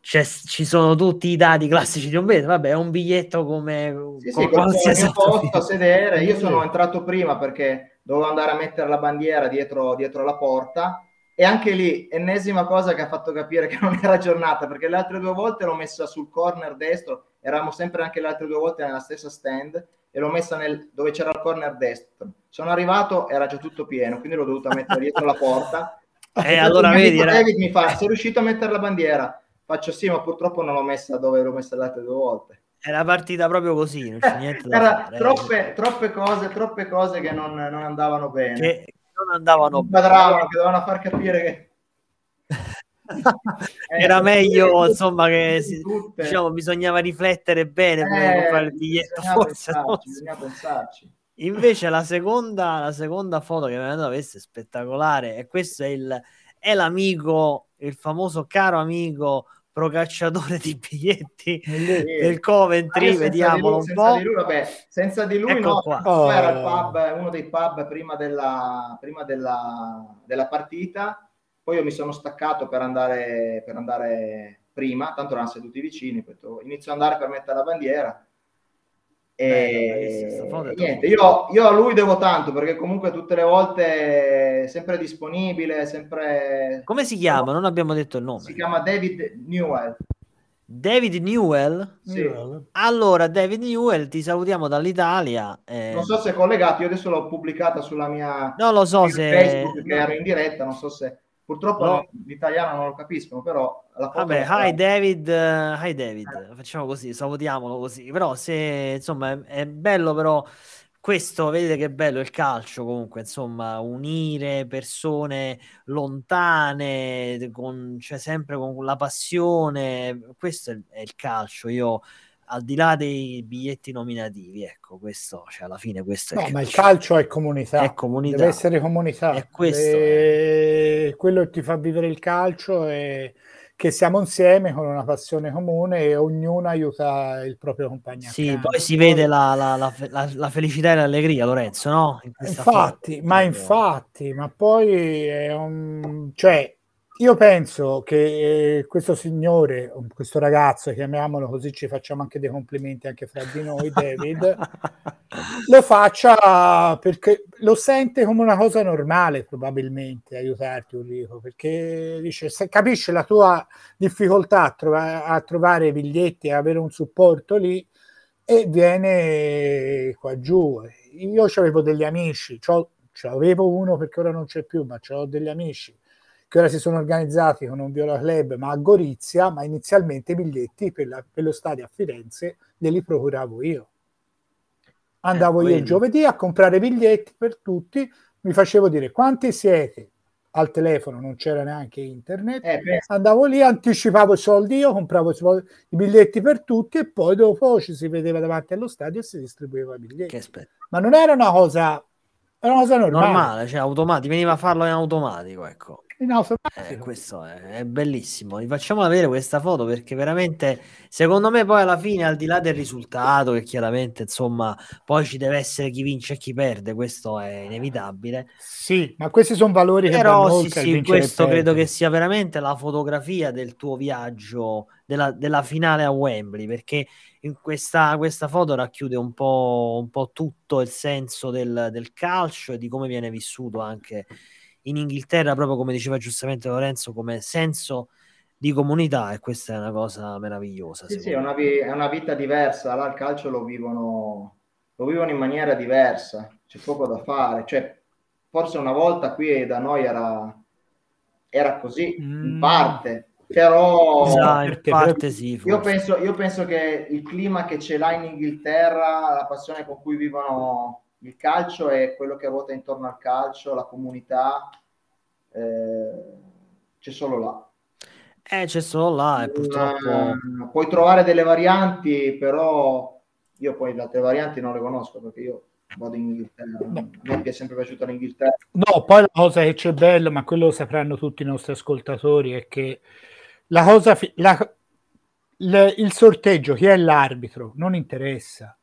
c'è, ci sono tutti i dati classici di un biglietto, vabbè è un biglietto come sì, sì, qualsiasi posto a sedere. Io sono entrato prima perché dovevo andare a mettere la bandiera dietro, dietro la porta, e anche lì ennesima cosa che ha fatto capire che non era giornata, perché le altre due volte l'ho messa sul corner destro, eravamo sempre anche le altre due volte nella stessa stand, e l'ho messa nel, dove c'era il corner destro. Sono arrivato, era già tutto pieno, quindi l'ho dovuta mettere dietro la porta. E eh, allora vedi, David mi fa: sei riuscito a mettere la bandiera? Faccio sì, ma purtroppo non l'ho messa dove l'ho messa le altre due volte. Era partita proprio così, non c'è niente da era fare. Troppe, troppe cose, troppe cose che non, non andavano bene. Che non andavano non bene. Che dovevano far capire che... era eh, meglio, insomma, che si, diciamo, bisognava riflettere bene eh, prima di comprare il biglietto. Forse, pensarci, forse. Pensarci. Invece la seconda, la seconda foto che mi è venuta questa è spettacolare, e questo è, il, è l'amico, il famoso caro amico... procacciatore di biglietti sì. del Coventry, vediamolo un po'. Senza di lui, vabbè, senza di lui ecco no, qua. Oh. Era il pub, uno dei pub prima della, prima della, della partita, poi io mi sono staccato per andare, per andare prima, tanto erano seduti vicini, poi inizio ad andare per mettere la bandiera. E eh, niente, io, io a lui devo tanto, perché comunque tutte le volte sempre disponibile, sempre... Come si chiama? Non abbiamo detto il nome. Si chiama David Newell. David Newell? Sì. Allora David Newell, ti salutiamo dall'Italia. Eh... Non so se è collegato, io adesso l'ho pubblicata sulla mia... Non lo so se... Facebook, che ero in diretta, non so se... Purtroppo no. L'italiano non lo capiscono, però... La Vabbè, hi David, uh, hi David, eh. Facciamo così, salutiamolo così. Però se, insomma, è, è bello però questo, vedete che bello il calcio comunque, insomma, unire persone lontane, con, cioè sempre con la passione, questo è, è il calcio, io... al di là dei biglietti nominativi, ecco, questo, cioè alla fine questo no, è... No, ma il calcio è comunità, è comunità. Deve essere comunità. È questo. E... è... quello che ti fa vivere il calcio è che siamo insieme con una passione comune e ognuno aiuta il proprio compagno. Sì, accanto. Poi si vede la, la, la, la, la felicità e l'allegria, Lorenzo, no? In infatti, forma. Ma infatti, ma poi è un... cioè, io penso che eh, questo signore, questo ragazzo, chiamiamolo così, ci facciamo anche dei complimenti anche fra di noi, David, lo faccia perché lo sente come una cosa normale, probabilmente, aiutarti, Ulderico, perché dice, se capisce la tua difficoltà a, trova- a trovare biglietti e avere un supporto lì, e viene qua giù. Io c'avevo degli amici, c'ho, c'avevo uno perché ora non c'è più, ma c'ho degli amici che ora si sono organizzati con un Viola Club, ma a Gorizia, ma inizialmente i biglietti per, la, per lo stadio a Firenze li procuravo io. Andavo eh, io il giovedì a comprare biglietti per tutti, mi facevo dire quanti siete, al telefono non c'era neanche internet, eh, andavo lì, anticipavo i soldi io, compravo i biglietti per tutti e poi dopo ci si vedeva davanti allo stadio e si distribuiva i biglietti. Che ma non era una cosa, era una cosa normale. normale cioè automatico, veniva a farlo in automatico, ecco. Eh, questo è, è bellissimo. Vi facciamo vedere questa foto perché veramente secondo me poi alla fine, al di là del risultato, che chiaramente insomma poi ci deve essere chi vince e chi perde, questo è inevitabile, sì, ma questi sono valori però che vanno oltre, sì, sì, questo credo che sia veramente la fotografia del tuo viaggio, della, della finale a Wembley, perché in questa, questa foto racchiude un po', un po' tutto il senso del, del calcio e di come viene vissuto anche in Inghilterra, proprio come diceva giustamente Lorenzo, come senso di comunità, e questa è una cosa meravigliosa. Sì, sì, è una, vi- è una vita diversa, là il calcio lo vivono, lo vivono in maniera diversa, c'è poco da fare, cioè forse una volta qui da noi era, era così, mm. in parte, però sì, in parte sì, io, penso, io penso che il clima che ce l'ha in Inghilterra, la passione con cui vivono il calcio è quello che ruota intorno al calcio, la comunità, eh, c'è solo là. Eh, c'è solo là e purtroppo... Uh, puoi trovare delle varianti, però io poi le altre varianti non le conosco perché io vado in Inghilterra, no. Non mi è sempre piaciuta l'Inghilterra. No, poi la cosa che c'è bella, ma quello lo sapranno tutti i nostri ascoltatori, è che la cosa... Fi- la, le, il sorteggio, chi è l'arbitro, non interessa.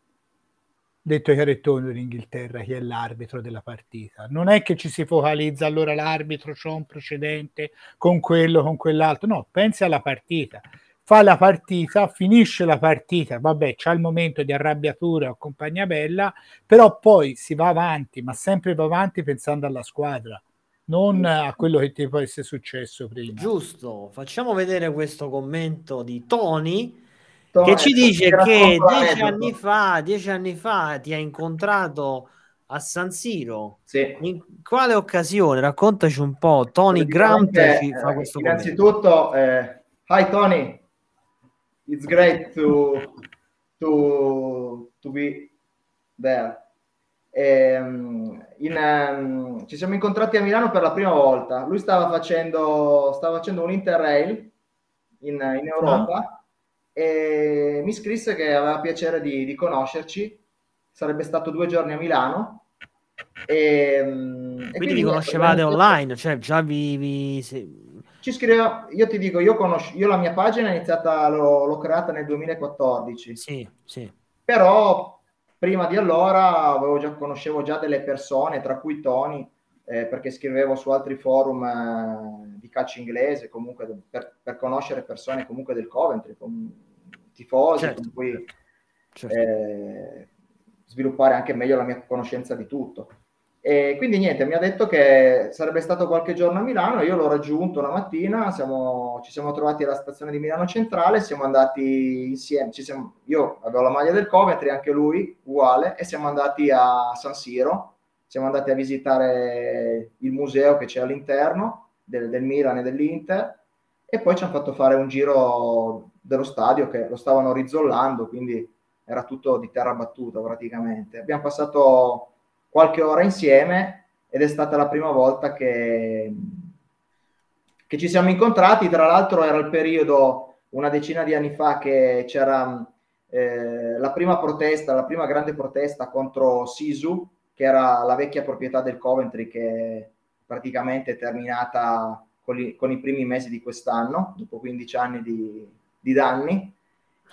Detto chiarettone in Inghilterra, chi è l'arbitro della partita, non è che ci si focalizza allora l'arbitro c'è un precedente con quello, con quell'altro, no, pensi alla partita, fa la partita, finisce la partita, vabbè, c'è il momento di arrabbiatura o compagnia bella, però poi si va avanti, ma sempre va avanti pensando alla squadra, non a quello che ti può essere successo prima. Giusto, facciamo vedere questo commento di Tony, Tony che ci dice che dieci anni fa, dieci anni fa ti ha incontrato a San Siro. Sì. In quale occasione? Raccontaci un po'. Tony Grump ci fa questo innanzitutto, eh, hi Tony, it's great to to to be there. E, in, um, ci siamo incontrati a Milano per la prima volta. Lui stava facendo stava facendo un Interrail in, in Europa, oh. e mi scrisse che aveva piacere di, di conoscerci. Sarebbe stato due giorni a Milano. E, quindi, quindi vi conoscevate online, cioè già vi, vi se... ci scriveva. Io ti dico, io conosco, io la mia pagina è iniziata, l'ho, l'ho creata nel duemilaquattordici. Sì, sì. Però prima di allora avevo già, conoscevo già delle persone, tra cui Tony, eh, perché scrivevo su altri forum eh, di calcio inglese, comunque per, per conoscere persone comunque del Coventry, tifosi, certo, con cui certo. eh, sviluppare anche meglio la mia conoscenza di tutto. E quindi niente, mi ha detto che sarebbe stato qualche giorno a Milano, io l'ho raggiunto una mattina, siamo, ci siamo trovati alla stazione di Milano Centrale, siamo andati insieme, ci siamo, io avevo la maglia del Coventry, anche lui, uguale, e siamo andati a San Siro, siamo andati a visitare il museo che c'è all'interno, del, del Milan e dell'Inter, e poi ci hanno fatto fare un giro dello stadio che lo stavano rizzollando, quindi era tutto di terra battuta praticamente. Abbiamo passato qualche ora insieme ed è stata la prima volta che, che ci siamo incontrati. Tra l'altro era il periodo, una decina di anni fa, che c'era eh, la prima protesta, la prima grande protesta contro SISU, che era la vecchia proprietà del Coventry, che praticamente è terminata con, li, con i primi mesi di quest'anno, dopo quindici anni di, di danni.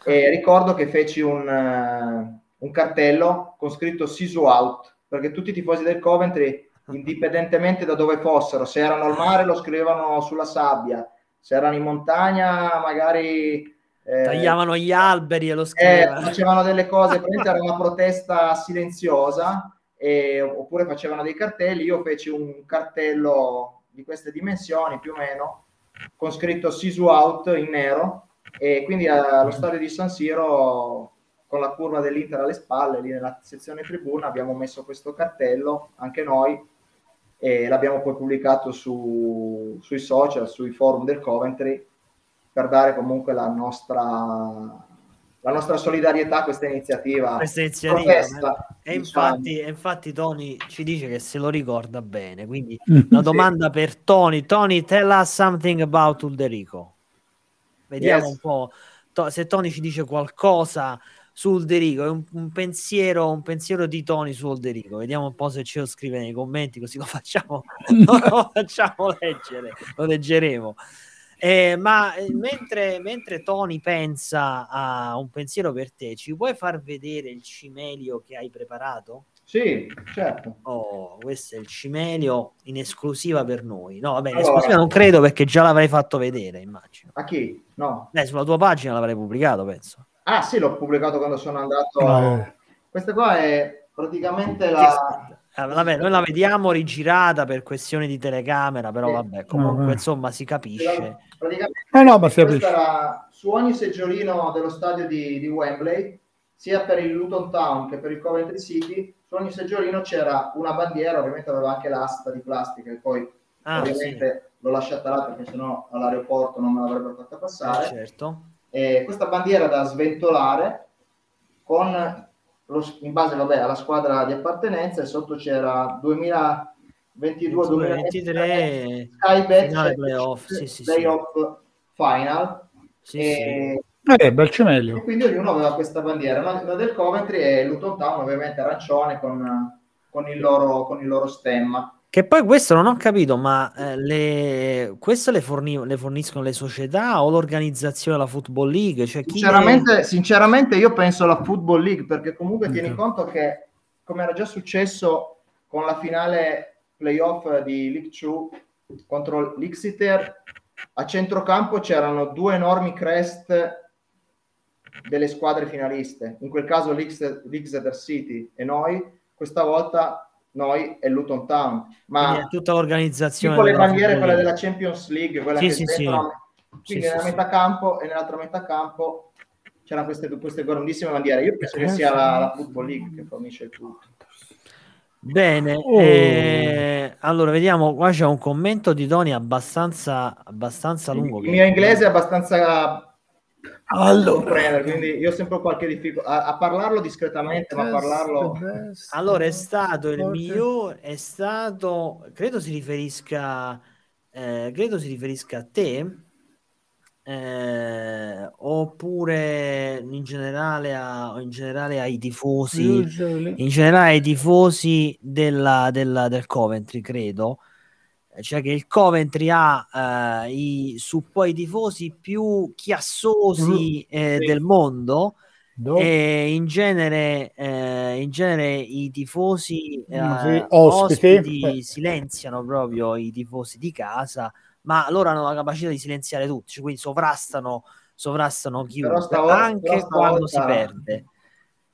E ricordo che feci un, uh, un cartello con scritto SISU out, perché tutti i tifosi del Coventry, indipendentemente da dove fossero, se erano al mare lo scrivevano sulla sabbia, se erano in montagna magari eh, tagliavano gli alberi e lo scrivevano, eh, facevano delle cose, era una protesta silenziosa, e, oppure facevano dei cartelli. Io feci un cartello di queste dimensioni più o meno con scritto SISU out in nero, e quindi allo stadio di San Siro, con la curva dell'Inter alle spalle, lì nella sezione tribuna, abbiamo messo questo cartello anche noi e l'abbiamo poi pubblicato su, sui social, sui forum del Coventry, per dare comunque la nostra, la nostra solidarietà a questa iniziativa. Questa iniziativa protesta, eh. e, infatti, e infatti Tony ci dice che se lo ricorda bene, quindi una domanda sì. per Tony. Tony, tell us something about Ulderico. Vediamo yes. un po' to- se Tony ci dice qualcosa su Ulderico, è un, un pensiero un pensiero di Tony su Ulderico. Vediamo un po' se ce lo scrive nei commenti, così lo facciamo, lo facciamo leggere, lo leggeremo. Eh, ma eh, mentre, mentre Tony pensa a un pensiero per te, ci puoi far vedere il cimelio che hai preparato? Sì, certo. Oh, questo è il cimelio in esclusiva per noi. No, vabbè, allora, esclusiva non credo, perché già l'avrei fatto vedere, immagino. A chi? No. Beh, sulla tua pagina l'avrei pubblicato, penso. Ah sì, l'ho pubblicato quando sono andato no. Questa qua è praticamente la... Vabbè, noi la vediamo rigirata per questioni di telecamera, però sì. vabbè, comunque no, insomma si capisce. Praticamente eh no, ma si capisce. Era su ogni seggiolino dello stadio di, di Wembley, sia per il Luton Town che per il Coventry City, su ogni seggiolino c'era una bandiera, ovviamente aveva anche l'asta di plastica, e poi ah, ovviamente sì. l'ho lasciata là perché sennò all'aeroporto non me l'avrebbero fatta passare. Eh, certo. Eh, questa bandiera da sventolare con lo, in base vabbè, alla squadra di appartenenza, e sotto c'era duemilaventidue duemilaventitré Sky Bet Final Playoff sì, sì, playoff sì. Final sì, e, sì. Eh, bel cimelio. E quindi ognuno aveva questa bandiera, una, una del Coventry e Luton Town ovviamente arancione con, con, il loro, con il loro stemma. Che poi questo non ho capito, ma eh, le... questo le, forni... le forniscono le società o l'organizzazione della Football League? Cioè, chi sinceramente, è... sinceramente io penso alla Football League, perché comunque okay. tieni conto che, come era già successo con la finale playoff di League Two contro l'Exeter A centrocampo c'erano due enormi crest delle squadre finaliste, in quel caso l'Exeter City e noi, questa volta noi e Luton Town, ma è tutta l'organizzazione, tipo le bandiere, quella della Champions League, quella sì, che sì, sì. Quindi sì, nella sì, metà sì. campo e nell'altra metà campo c'erano queste, queste grandissime bandiere. Io penso che sia la, la Football League che fornisce il tutto. Bene, oh. eh, allora vediamo, qua c'è un commento di Tony abbastanza, abbastanza lungo. Il mio inglese è abbastanza... Allora, quindi io ho sempre qualche difficoltà a, a parlarlo discretamente, ma a parlarlo best, allora è stato il migliore, è stato, credo si riferisca eh, credo si riferisca a te eh, oppure in generale a, in generale ai tifosi in generale ai tifosi della, della, del Coventry, credo, cioè che il Coventry ha eh, i, su poi i tifosi più chiassosi eh, sì. del mondo, no. E in genere eh, in genere i tifosi eh, ospiti eh. silenziano proprio i tifosi di casa, ma loro hanno la capacità di silenziare tutti, cioè, quindi sovrastano sovrastano chiunque stavolta, anche quando si perde.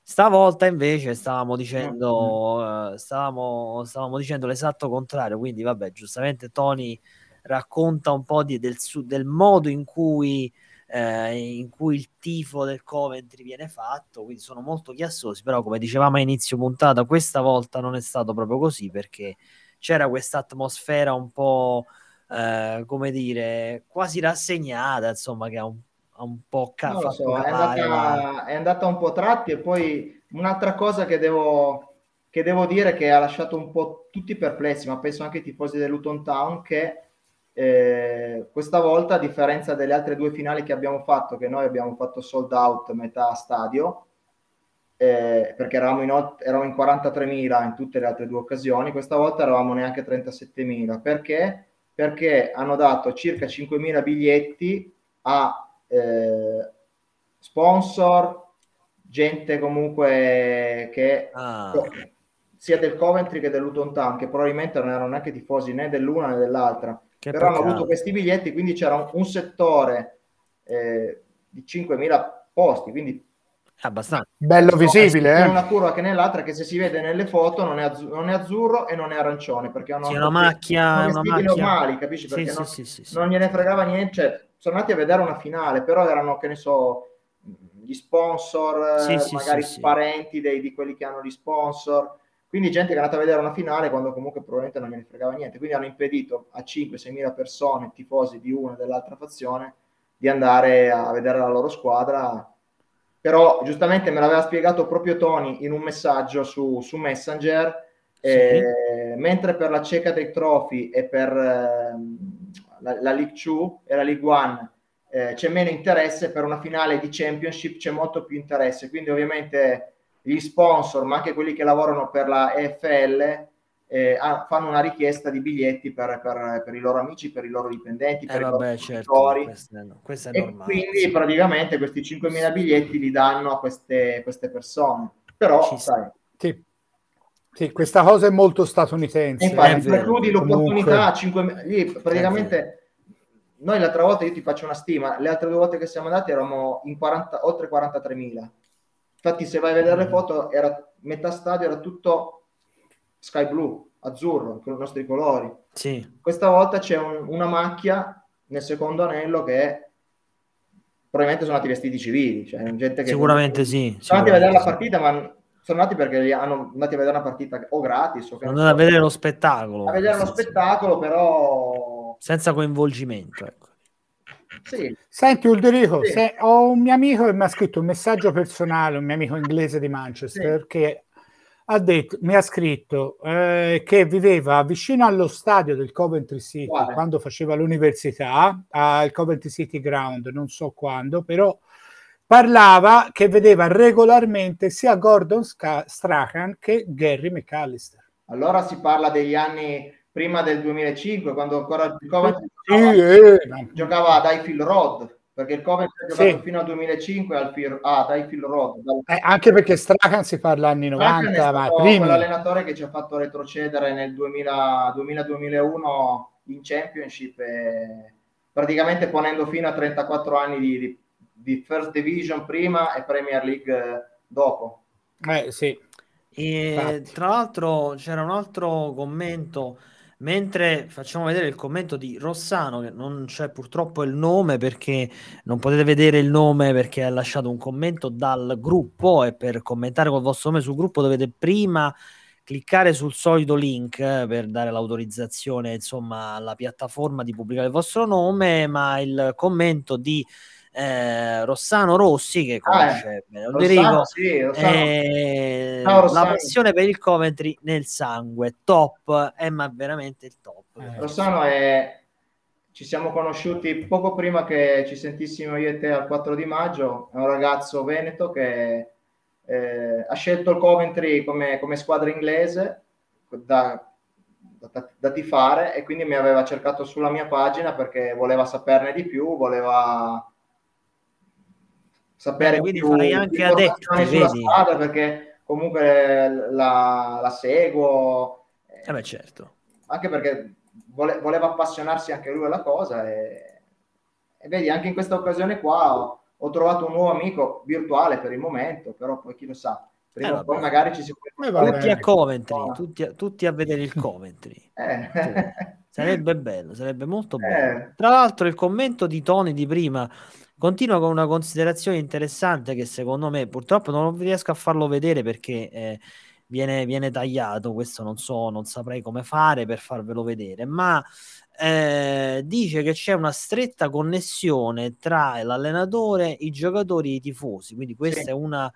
Stavolta invece stavamo dicendo uh, stavamo, stavamo dicendo l'esatto contrario, quindi vabbè, giustamente Tony racconta un po' di, del, del modo in cui, eh, in cui il tifo del Coventry viene fatto, quindi sono molto chiassosi, però come dicevamo a inizio puntata questa volta non è stato proprio così, perché c'era questa atmosfera un po' eh, come dire quasi rassegnata, insomma, che ha un un po' ca- no, so, è, andata, è andata un po' tratti. E poi un'altra cosa che devo, che devo dire che ha lasciato un po' tutti perplessi, ma penso anche i tifosi del Luton Town, che eh, questa volta, a differenza delle altre due finali che abbiamo fatto, che noi abbiamo fatto sold out metà stadio, eh, perché eravamo in, ot- eravamo in quarantatremila in tutte le altre due occasioni, questa volta eravamo neanche trentasettemila, perché? Perché hanno dato circa cinquemila biglietti a Eh, sponsor, gente comunque che ah. sia del Coventry che del Luton Town, che probabilmente non erano neanche tifosi né dell'una né dell'altra, che però peccato. Hanno avuto questi biglietti, quindi c'era un, un settore eh, di cinquemila posti, quindi abbastanza bello visibile, sia eh? una curva che nell'altra, che se si vede nelle foto non è, azz- non è azzurro e non è arancione, perché hanno una macchia, una macchia normali, capisci? Perché sì, non, sì, sì, sì. non gliene fregava niente, cioè, sono andati a vedere una finale, però erano, che ne so, gli sponsor, sì, sì, magari sì, parenti sì. Dei, di quelli che hanno gli sponsor, quindi gente che è andata a vedere una finale quando comunque probabilmente non gliene fregava niente, quindi hanno impedito a cinque-sei mila persone, tifosi di una e dell'altra fazione, di andare a vedere la loro squadra. Però giustamente me l'aveva spiegato proprio Tony in un messaggio su, su Messenger, sì. eh, mentre per la Checkatrade Trophy e per... Eh, La, la League Two e la League One eh, c'è meno interesse, per una finale di Championship c'è molto più interesse, quindi ovviamente gli sponsor, ma anche quelli che lavorano per la E F L eh, ah, fanno una richiesta di biglietti per, per, per i loro amici, per i loro dipendenti, per eh, i vabbè, loro genitori, certo. Questo è, questo è e normale, quindi sì. Praticamente questi cinquemila biglietti li danno a queste, queste persone, però Ci sai sì. Sì, questa cosa è molto statunitense. Infatti, eh, precludi l'opportunità a cinque... Lì praticamente noi l'altra volta, io ti faccio una stima, le altre due volte che siamo andati eravamo in quaranta, oltre quarantatremila. Infatti se vai a vedere le foto, era metà stadio era tutto sky blu, azzurro, con i nostri colori. Sì. Questa volta c'è un, una macchia nel secondo anello che è... probabilmente sono andati vestiti civili, cioè gente che sicuramente non... sì. Sono andati a vedere la partita, ma sono andati perché hanno andati a vedere una partita o gratis o andati a vedere lo spettacolo a vedere lo spettacolo però senza coinvolgimento, ecco. Sì. Senti Ulderico, sì. se ho un mio amico che mi ha scritto un messaggio personale, un mio amico inglese di Manchester, sì. che ha detto, mi ha scritto eh, che viveva vicino allo stadio del Coventry City Quale? quando faceva l'università al Coventry City Ground, non so quando, però parlava che vedeva regolarmente sia Gordon Sca- Strachan che Gary McAllister. Allora si parla degli anni prima del duemilacinque, quando ancora il Coventry sì, giocava, eh. giocava ad Highfield Road, perché il Coventry ha giocato sì. fino al duemilacinque al Fir- ah, ad Highfield Road. Eh, anche perché Strachan si parla anni novanta, è stato ma prima. L'allenatore che ci ha fatto retrocedere nel duemila duemila duemilauno in Championship e... praticamente ponendo fino a trentaquattro anni di, di, di First Division prima e Premier League dopo. Eh, sì. E, tra l'altro c'era un altro commento, mentre facciamo vedere il commento di Rossano, che non c'è purtroppo il nome, perché non potete vedere il nome perché ha lasciato un commento dal gruppo, e per commentare col vostro nome sul gruppo dovete prima cliccare sul solito link per dare l'autorizzazione, insomma, alla piattaforma di pubblicare il vostro nome. Ma il commento di Eh, Rossano Rossi, che conosce bene, ah, Ulderico, sì, eh, no, la passione per il Coventry nel sangue, top, eh, ma veramente il top. Eh. Rossano, è... ci siamo conosciuti poco prima che ci sentissimo io e te al quattro di maggio. È un ragazzo veneto che eh, ha scelto il Coventry come, come squadra inglese da, da, da tifare, e quindi mi aveva cercato sulla mia pagina perché voleva saperne di più, voleva sapere, quindi più, farei anche adesso sulla squadra, perché comunque la, la seguo, eh beh, certo, anche perché vole, voleva appassionarsi anche lui alla cosa, e, e vedi, anche in questa occasione qua ho, ho trovato un nuovo amico virtuale per il momento, però poi chi lo sa, prima o poi magari ci si può. Tutti a Coventry, tutti a, tutti a vedere il Coventry, eh. Sì. Sarebbe bello, sarebbe molto bello. Eh. Tra l'altro il commento di Tony di prima continua con una considerazione interessante che secondo me, purtroppo non riesco a farlo vedere perché eh, viene, viene tagliato, questo non so, non saprei come fare per farvelo vedere, ma eh, dice che c'è una stretta connessione tra l'allenatore, i giocatori e i tifosi, quindi questa sì. è una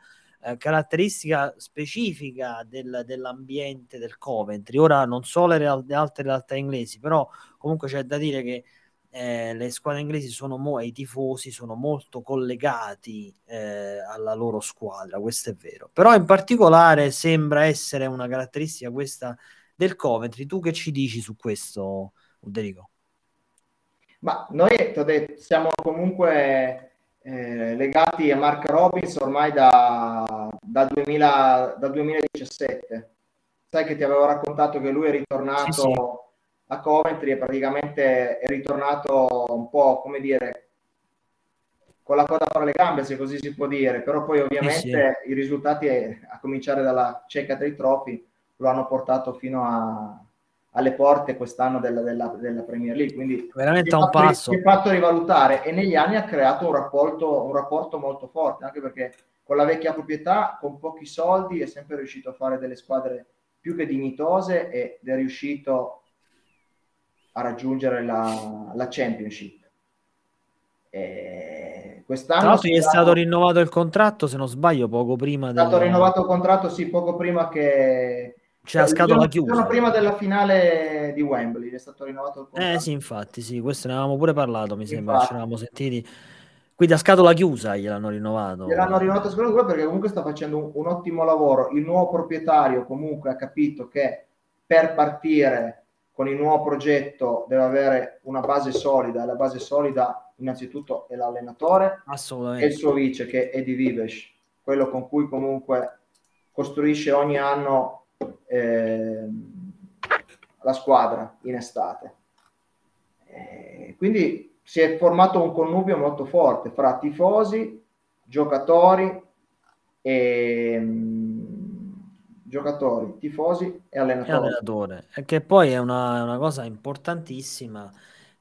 eh, caratteristica specifica del, dell'ambiente del Coventry. Ora non so le, real- le altre realtà inglesi, però comunque c'è da dire che Eh, le squadre inglesi sono mo- e i tifosi sono molto collegati eh, alla loro squadra, questo è vero, però in particolare sembra essere una caratteristica questa del Coventry. Tu che ci dici su questo, Ulderico? Ma noi detto, siamo comunque eh, legati a Mark Robins ormai da, da, duemila, da duemiladiciassette. Sai che ti avevo raccontato che lui è ritornato sì, sì. a Coventry, è praticamente è ritornato un po', come dire, con la coda fra le gambe, se così si può dire, però poi ovviamente eh sì. i risultati, a cominciare dalla Checkatrade Trophy, lo hanno portato fino a, alle porte quest'anno della, della, della Premier League, quindi veramente un fatto, passo. Si è fatto rivalutare, e negli anni ha creato un rapporto, un rapporto molto forte, anche perché con la vecchia proprietà, con pochi soldi, è sempre riuscito a fare delle squadre più che dignitose ed è riuscito a raggiungere la, la Championship. E quest'anno, tra l'altro, gli è stato rinnovato il contratto, se non sbaglio, poco prima. È stato della... rinnovato il contratto, sì, poco prima che c'è la scatola giorno, chiusa. Prima della finale di Wembley è stato rinnovato il contratto. Eh sì, infatti, sì, questo ne avevamo pure parlato, mi infatti. sembra, ci eravamo sentiti. Quindi a scatola chiusa gliel'hanno rinnovato. Gliel'hanno rinnovato a scatola chiusa perché comunque sta facendo un, un ottimo lavoro. Il nuovo proprietario comunque ha capito che per partire con il nuovo progetto deve avere una base solida, e la base solida innanzitutto è l'allenatore e il suo vice, che è Adi Viveash, quello con cui comunque costruisce ogni anno eh, la squadra in estate. E quindi si è formato un connubio molto forte fra tifosi, giocatori e... giocatori, tifosi e allenatori. E allenatore, che poi è una, una cosa importantissima,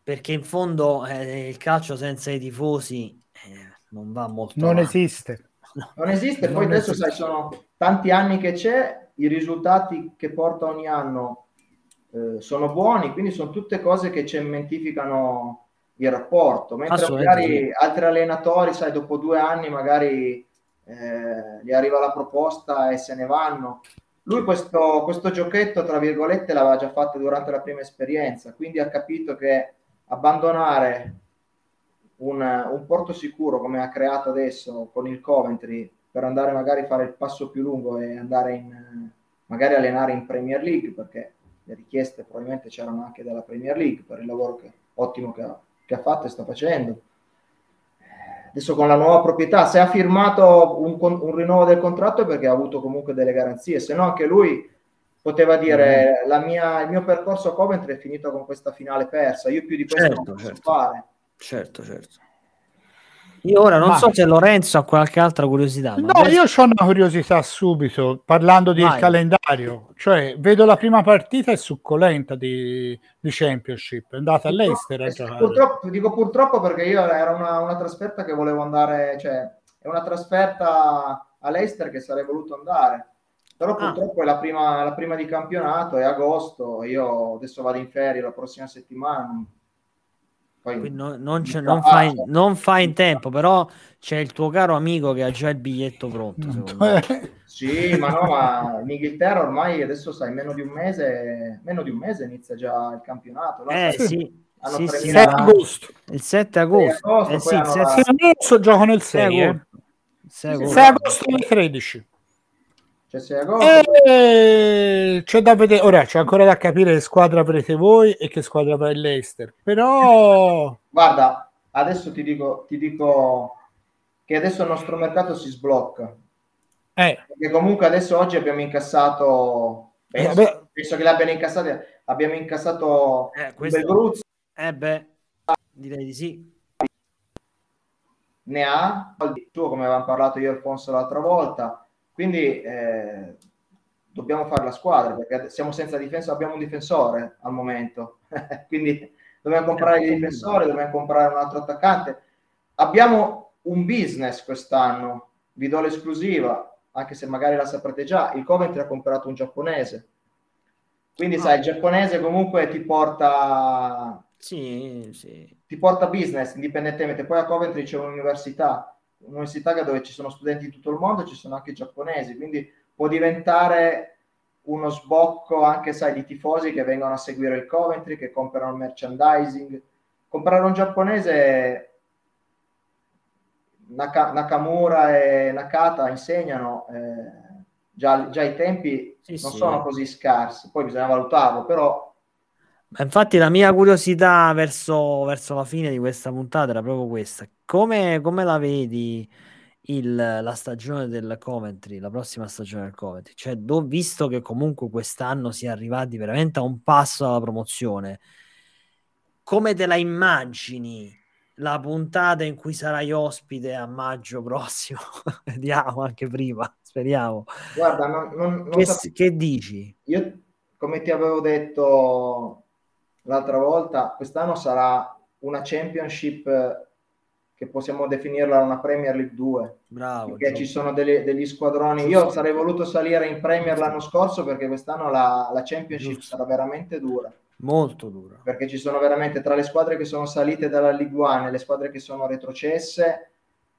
perché in fondo eh, il calcio senza i tifosi eh, non va molto non avanti. esiste no. non esiste, non poi non adesso esiste. Sai, sono tanti anni che c'è, i risultati che porta ogni anno eh, sono buoni, quindi sono tutte cose che cementificano il rapporto, mentre magari altri allenatori, sai, dopo due anni magari Eh, gli arriva la proposta e se ne vanno. Lui questo, questo giochetto, tra virgolette, l'aveva già fatto durante la prima esperienza, quindi ha capito che abbandonare un, un porto sicuro come ha creato adesso con il Coventry per andare magari a fare il passo più lungo e andare in, magari allenare in Premier League, perché le richieste probabilmente c'erano anche dalla Premier League per il lavoro che, ottimo che ha, che ha fatto e sta facendo. Adesso con la nuova proprietà, se ha firmato un, un rinnovo del contratto è perché ha avuto comunque delle garanzie, se no anche lui poteva dire mm. la mia, il mio percorso a Coventry è finito con questa finale persa, io più di questo certo, non posso certo. fare. Certo, certo. Io ora non Ma... so se Lorenzo ha qualche altra curiosità. Ma no, adesso... io ho una curiosità subito, parlando del calendario. Cioè, vedo la prima partita è succolenta di, di Championship, è andata all'estero a giocare. Purtroppo, dico purtroppo perché io era una, una trasferta che volevo andare, cioè è una trasferta all'estero che sarei voluto andare. Però purtroppo ah. è la prima, la prima di campionato, è agosto, io adesso vado in ferie la prossima settimana. Poi non, non, c'è, non, fai, non fai in tempo, però c'è il tuo caro amico che ha già il biglietto pronto. Sì, ma no, ma in Inghilterra ormai adesso sai, meno di un mese, meno di un mese inizia già il campionato. No? Eh, sì. Sì. Hanno sì, sì. sette agosto Il sette agosto Eh, eh, sì, sette... la... agosto giocano il sei agosto alle tredici C'è, e... c'è da vedere. Ora c'è ancora da capire che squadra avrete voi e che squadra avrà l'Ester. Però guarda, adesso ti dico, ti dico che adesso il nostro mercato si sblocca, eh. perché comunque adesso oggi abbiamo incassato, penso, eh penso che l'abbiano incassato, abbiamo incassato eh, questo... Belgruzzi, eh beh, direi di sì, ne ha il tuo, come avevamo parlato io e Alfonso l'altra volta. Quindi eh, dobbiamo fare la squadra, perché siamo senza difensore, abbiamo un difensore al momento. Quindi dobbiamo comprare il difensore, dobbiamo comprare un altro attaccante. Abbiamo un business quest'anno, vi do l'esclusiva, anche se magari la saprete già, il Coventry ha comprato un giapponese. Quindi ah. sai, il giapponese comunque ti porta, sì, sì. ti porta business indipendentemente. Poi a Coventry c'è un'università. Un'università dove ci sono studenti di tutto il mondo, ci sono anche i giapponesi, quindi può diventare uno sbocco anche, sai, di tifosi che vengono a seguire il Coventry, che comprano il merchandising. Comprare un giapponese, Naka, Nakamura e Nakata insegnano eh, già, già i tempi sì, non sì, sono eh. così scarsi, poi bisogna valutarlo, però. Ma infatti la mia curiosità verso, verso la fine di questa puntata era proprio questa. Come, come la vedi il, la stagione del Coventry, la prossima stagione del Coventry? Cioè, do, visto che comunque quest'anno si è arrivati veramente a un passo dalla promozione, come te la immagini la puntata in cui sarai ospite a maggio prossimo? Vediamo, anche prima, speriamo. Guarda, non, non, non che, so... che dici? Io, come ti avevo detto l'altra volta, quest'anno sarà una Championship che possiamo definirla una Premier League due, bravo, perché ci sono delle, degli squadroni. Giusto. Io sarei voluto salire in Premier l'anno scorso, perché quest'anno la, la Championship Giusto. sarà veramente dura, molto dura, perché ci sono veramente, tra le squadre che sono salite dalla League One e le squadre che sono retrocesse,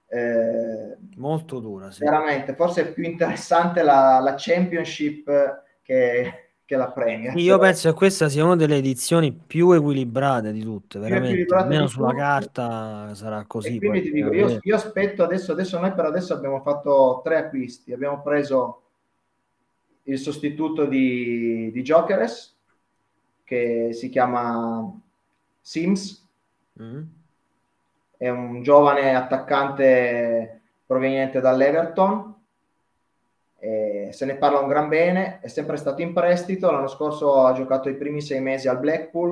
eh, molto dura, sì. veramente, forse è più interessante la, la Championship che... che la premia. Io però penso che questa sia una delle edizioni più equilibrate di tutte, veramente, almeno sulla tutto. carta sarà così. E quindi poi, ti dico, io, io aspetto adesso, adesso noi per adesso abbiamo fatto tre acquisti, abbiamo preso il sostituto di, di Gyökeres, che si chiama Simms, mm. è un giovane attaccante proveniente dall'Everton. Eh, se ne parla un gran bene, è sempre stato in prestito, l'anno scorso ha giocato i primi sei mesi al Blackpool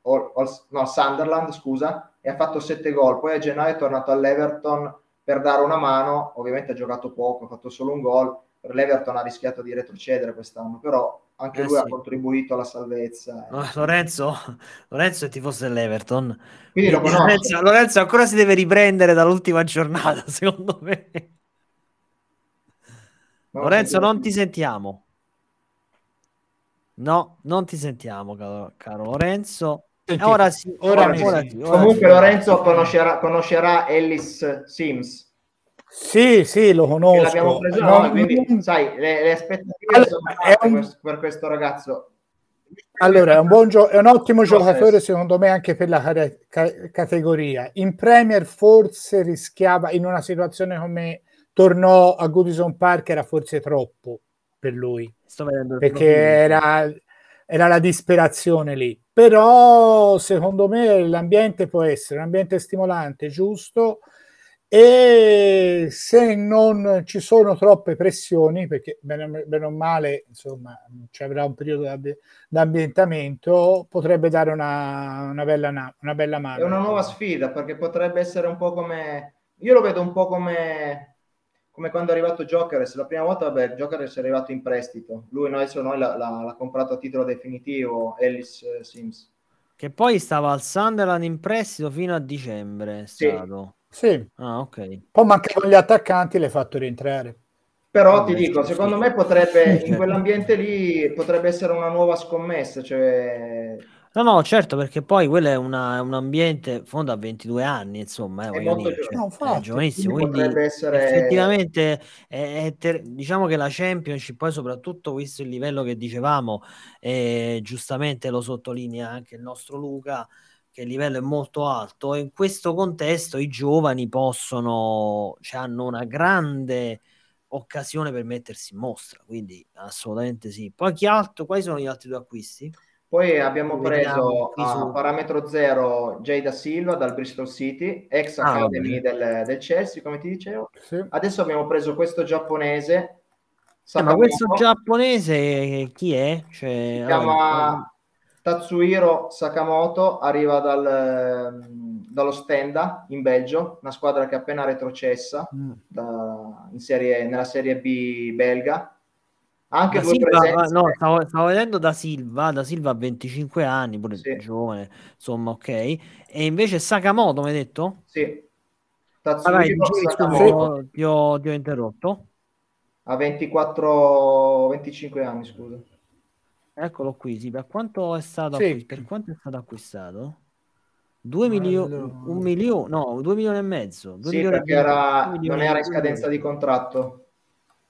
o, o, no, Sunderland scusa, e ha fatto sette gol, poi a gennaio è tornato all'Everton per dare una mano, ovviamente ha giocato poco, ha fatto solo un gol, per l'Everton ha rischiato di retrocedere quest'anno, però anche eh lui sì. ha contribuito alla salvezza. Eh. No, Lorenzo, Lorenzo è tifoso dell'Everton, quindi lo conosco. Lorenzo, Lorenzo ancora si deve riprendere dall'ultima giornata, secondo me. Non Lorenzo, sentiamo. non ti sentiamo. No, non ti sentiamo, caro, caro Lorenzo. Senti, ora sì. Ora ora sì. Ora sì ora Comunque sì. Lorenzo conoscerà, conoscerà Ellis Simms. Sì, sì, lo conosco. L'abbiamo preso no, noi, quindi non... sai, le, le aspettative allora, sono alte un... per, per questo ragazzo. Allora, è un, buon gio- è un ottimo Process. giocatore, secondo me, anche per la ca- ca- categoria. In Premier forse rischiava, in una situazione come... tornò a Goodison Park, era forse troppo per lui, Sto vedendo perché era, era la disperazione lì, però secondo me l'ambiente può essere un ambiente stimolante, giusto, e se non ci sono troppe pressioni, perché bene, bene o male insomma ci avrà un periodo di ambientamento, potrebbe dare una, una, bella, una bella mano. È una nuova sfida, perché potrebbe essere un po' come, io lo vedo un po' come come quando è arrivato Gyökeres la prima volta. Vabbè, Gyökeres è arrivato in prestito, lui adesso noi l'ha, l'ha, l'ha comprato a titolo definitivo Ellis eh, Simms, che poi stava al Sunderland in prestito fino a dicembre, è stato. Sì. Sì, ah, okay. Poi mancavano gli attaccanti, l'hai fatto rientrare. Però ah, ti dico, secondo me potrebbe, in quell'ambiente lì potrebbe essere una nuova scommessa, cioè... No, no, certo, perché poi quello è una, un ambiente, fondo a ventidue anni, insomma, eh, è, voglio dire, cioè, no, è giovanissimo, quindi, quindi essere... effettivamente è, è ter- diciamo che la Championship, poi soprattutto visto il livello che dicevamo, eh, giustamente lo sottolinea anche il nostro Luca, che il livello è molto alto, e in questo contesto i giovani possono, cioè hanno una grande occasione per mettersi in mostra, quindi assolutamente sì. Poi chi altro, quali sono gli altri due acquisti? Poi abbiamo preso a parametro zero Jay Dasilva dal Bristol City, ex ah, academy del, del Chelsea, come ti dicevo. Sì. Adesso abbiamo preso questo giapponese. Eh, ma questo giapponese chi è? Cioè, si chiama Tatsuhiro Sakamoto, arriva dal, dallo Stenda in Belgio, una squadra che è appena retrocessa mm. da, in serie, nella Serie B belga. Anche due presenze. No, stavo, stavo vedendo Dasilva, Dasilva ha venticinque anni, pure sì. giovane, insomma, ok. E invece Sakamoto, mi hai detto? Sì. Tatsuhiro ah, vai, Sakamoto. Ti ho, ti ho interrotto. Ha ventiquattro venticinque anni, scusa. Eccolo qui, sì, per quanto è stato sì. acqu- per quanto è stato acquistato? due milioni, un milione, no, due milioni e mezzo. Due sì, milioni perché era, milioni, non era in scadenza di contratto.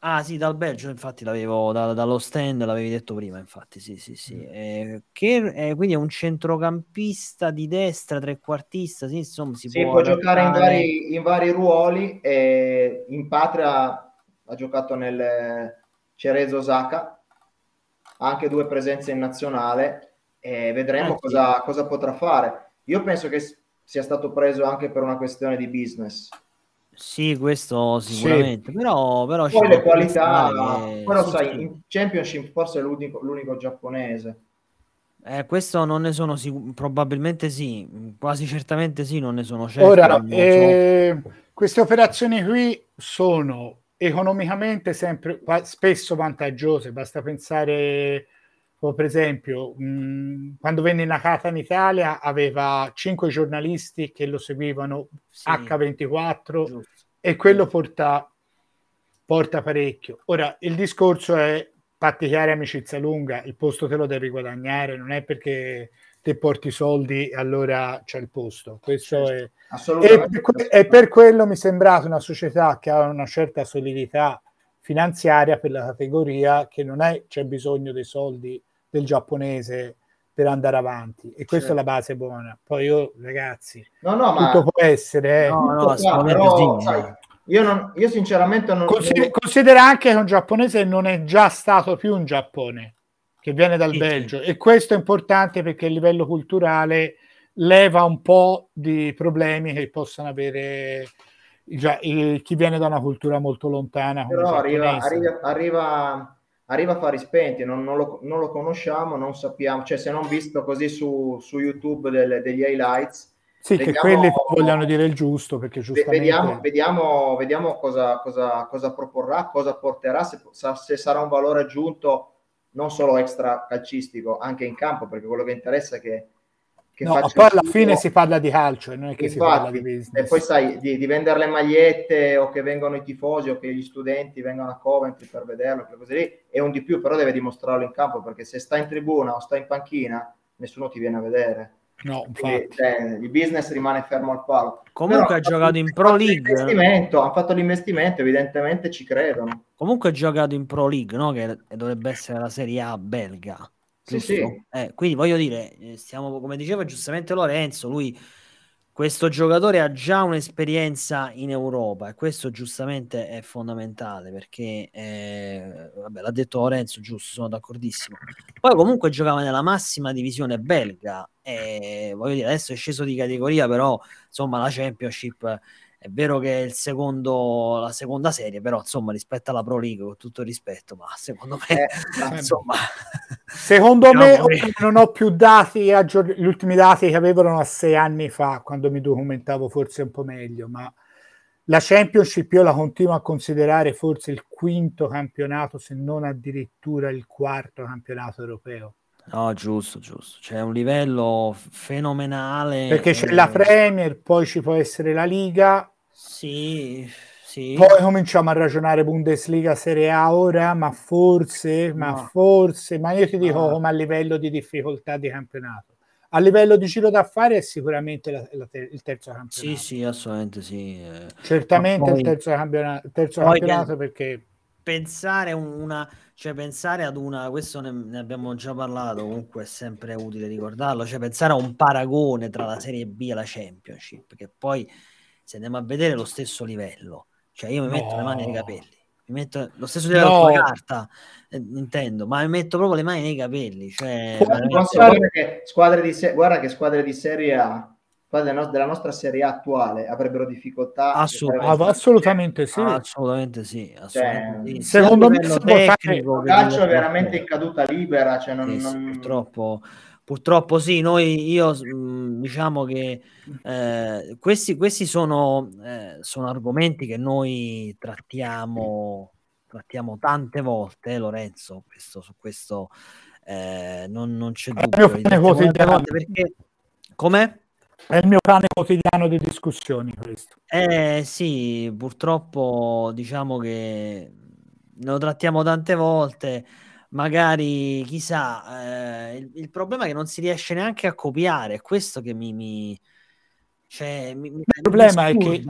Ah sì, dal Belgio, infatti l'avevo, da, dallo Stand l'avevi detto prima, infatti, sì, sì, sì. Mm. Eh, che, eh, quindi è un centrocampista di destra, trequartista, sì, insomma, si, si può, può giocare in vari, in vari ruoli, e in patria ha giocato nel Cerezo Osaka. Anche due presenze in nazionale, e vedremo eh, cosa, sì. cosa potrà fare. Io penso che sia stato preso anche per una questione di business. Sì, questo sicuramente. Sì. Però, però poi le qualità, che... però sì, sai, sì. in Championship forse è l'unico, l'unico giapponese. Eh, questo non ne sono sicuro, probabilmente sì, quasi certamente sì, non ne sono certo. Ora, eh, so. Queste operazioni qui sono... economicamente sempre spesso vantaggiose, basta pensare, oh, per esempio mh, quando venne Nakata in Italia aveva cinque giornalisti che lo seguivano sì. acca ventiquattro Giusto. E quello porta, porta parecchio. Ora il discorso è praticare amicizia lunga, il posto te lo devi guadagnare, non è perché te porti soldi allora c'è il posto, questo è, e per, e per quello mi è sembrata una società che ha una certa solidità finanziaria per la categoria, che non è, c'è bisogno dei soldi del giapponese per andare avanti, e questa certo. è la base buona. Poi io ragazzi no, no, tutto ma... può essere no, no, no, però, sai, io, non, io sinceramente non Consider- considera anche che un giapponese non è già stato più in Giappone, che viene dal sì, Belgio, sì. e questo è importante perché a livello culturale leva un po' di problemi che possono avere già, eh, chi viene da una cultura molto lontana. Però arriva, arriva, arriva, arriva a fari spenti, non, non, lo, non lo conosciamo, non sappiamo, cioè se non visto così su, su YouTube del, degli highlights. Sì, vediamo, che quelli vogliono dire il giusto, perché giustamente... Vediamo, vediamo, vediamo cosa, cosa, cosa proporrà, cosa porterà, se, se sarà un valore aggiunto non solo extra calcistico, anche in campo, perché quello che interessa è che, che no, faccia poi alla tutto. Fine si parla di calcio e non è che infatti, si parla di business. E poi sai, di, di vendere le magliette, o che vengano i tifosi, o che gli studenti vengano a Coventry per vederlo, quelle cose lì, è un di più, però deve dimostrarlo in campo, perché se sta in tribuna o sta in panchina, nessuno ti viene a vedere. No, infatti. E, cioè, il business rimane fermo al palo. Comunque però, ha giocato in Pro League. Hanno fatto l'investimento, evidentemente ci credono. Comunque ha giocato in Pro League, no? Che dovrebbe essere la Serie A belga. Sì, sì. Eh, quindi voglio dire, stiamo, come diceva giustamente Lorenzo, lui, questo giocatore ha già un'esperienza in Europa, e questo giustamente è fondamentale, perché eh, vabbè, l'ha detto Lorenzo, giusto, sono d'accordissimo. Poi comunque giocava nella massima divisione belga, e voglio dire, adesso è sceso di categoria, però insomma la Championship È vero che è il secondo, la seconda serie, però insomma rispetto alla Pro League, con tutto rispetto, ma secondo me eh, insomma secondo me che... non ho più dati aggior- gli ultimi dati che avevano a sei anni fa, quando mi documentavo forse un po' meglio, ma la Championship io la continuo a considerare forse il quinto campionato, se non addirittura il quarto campionato europeo. No, giusto, giusto. C'è un livello fenomenale. Perché c'è eh... la Premier, poi ci può essere la Liga. Sì, sì. Poi cominciamo a ragionare Bundesliga, Serie A ora, ma forse, ma no. forse, ma io ti dico no. come a livello di difficoltà di campionato. A livello di giro d'affari è sicuramente la, la, il terzo campionato. Sì, sì, assolutamente sì. Certamente poi, il terzo campionato, il terzo campionato che... perché... Pensare una, cioè pensare ad una, questo ne, ne abbiamo già parlato, comunque è sempre utile ricordarlo, cioè pensare a un paragone tra la Serie B e la Championship, che poi se andiamo a vedere lo stesso livello, cioè io mi metto no. le mani nei capelli, mi metto lo stesso livello no. con la carta, eh, intendo, ma mi metto proprio le mani nei capelli, cioè veramente... che squadre di se... guarda che squadre di Serie A della nostra Serie A attuale avrebbero difficoltà. Assolutamente, sì. Assolutamente sì. Assolutamente cioè, sì. Secondo me il calcio è veramente in caduta libera. Cioè non, sì, non... Purtroppo, purtroppo sì. Noi, io diciamo che eh, questi, questi sono, eh, sono argomenti che noi trattiamo, trattiamo tante volte, eh, Lorenzo. Questo, su questo eh, non, non c'è dubbio. Perché com'è? È il mio cane quotidiano di discussioni questo. Eh sì, purtroppo diciamo che lo trattiamo tante volte, magari chissà, eh, il, il problema è che non si riesce neanche a copiare, questo che mi... mi, cioè, mi, mi il problema mi è che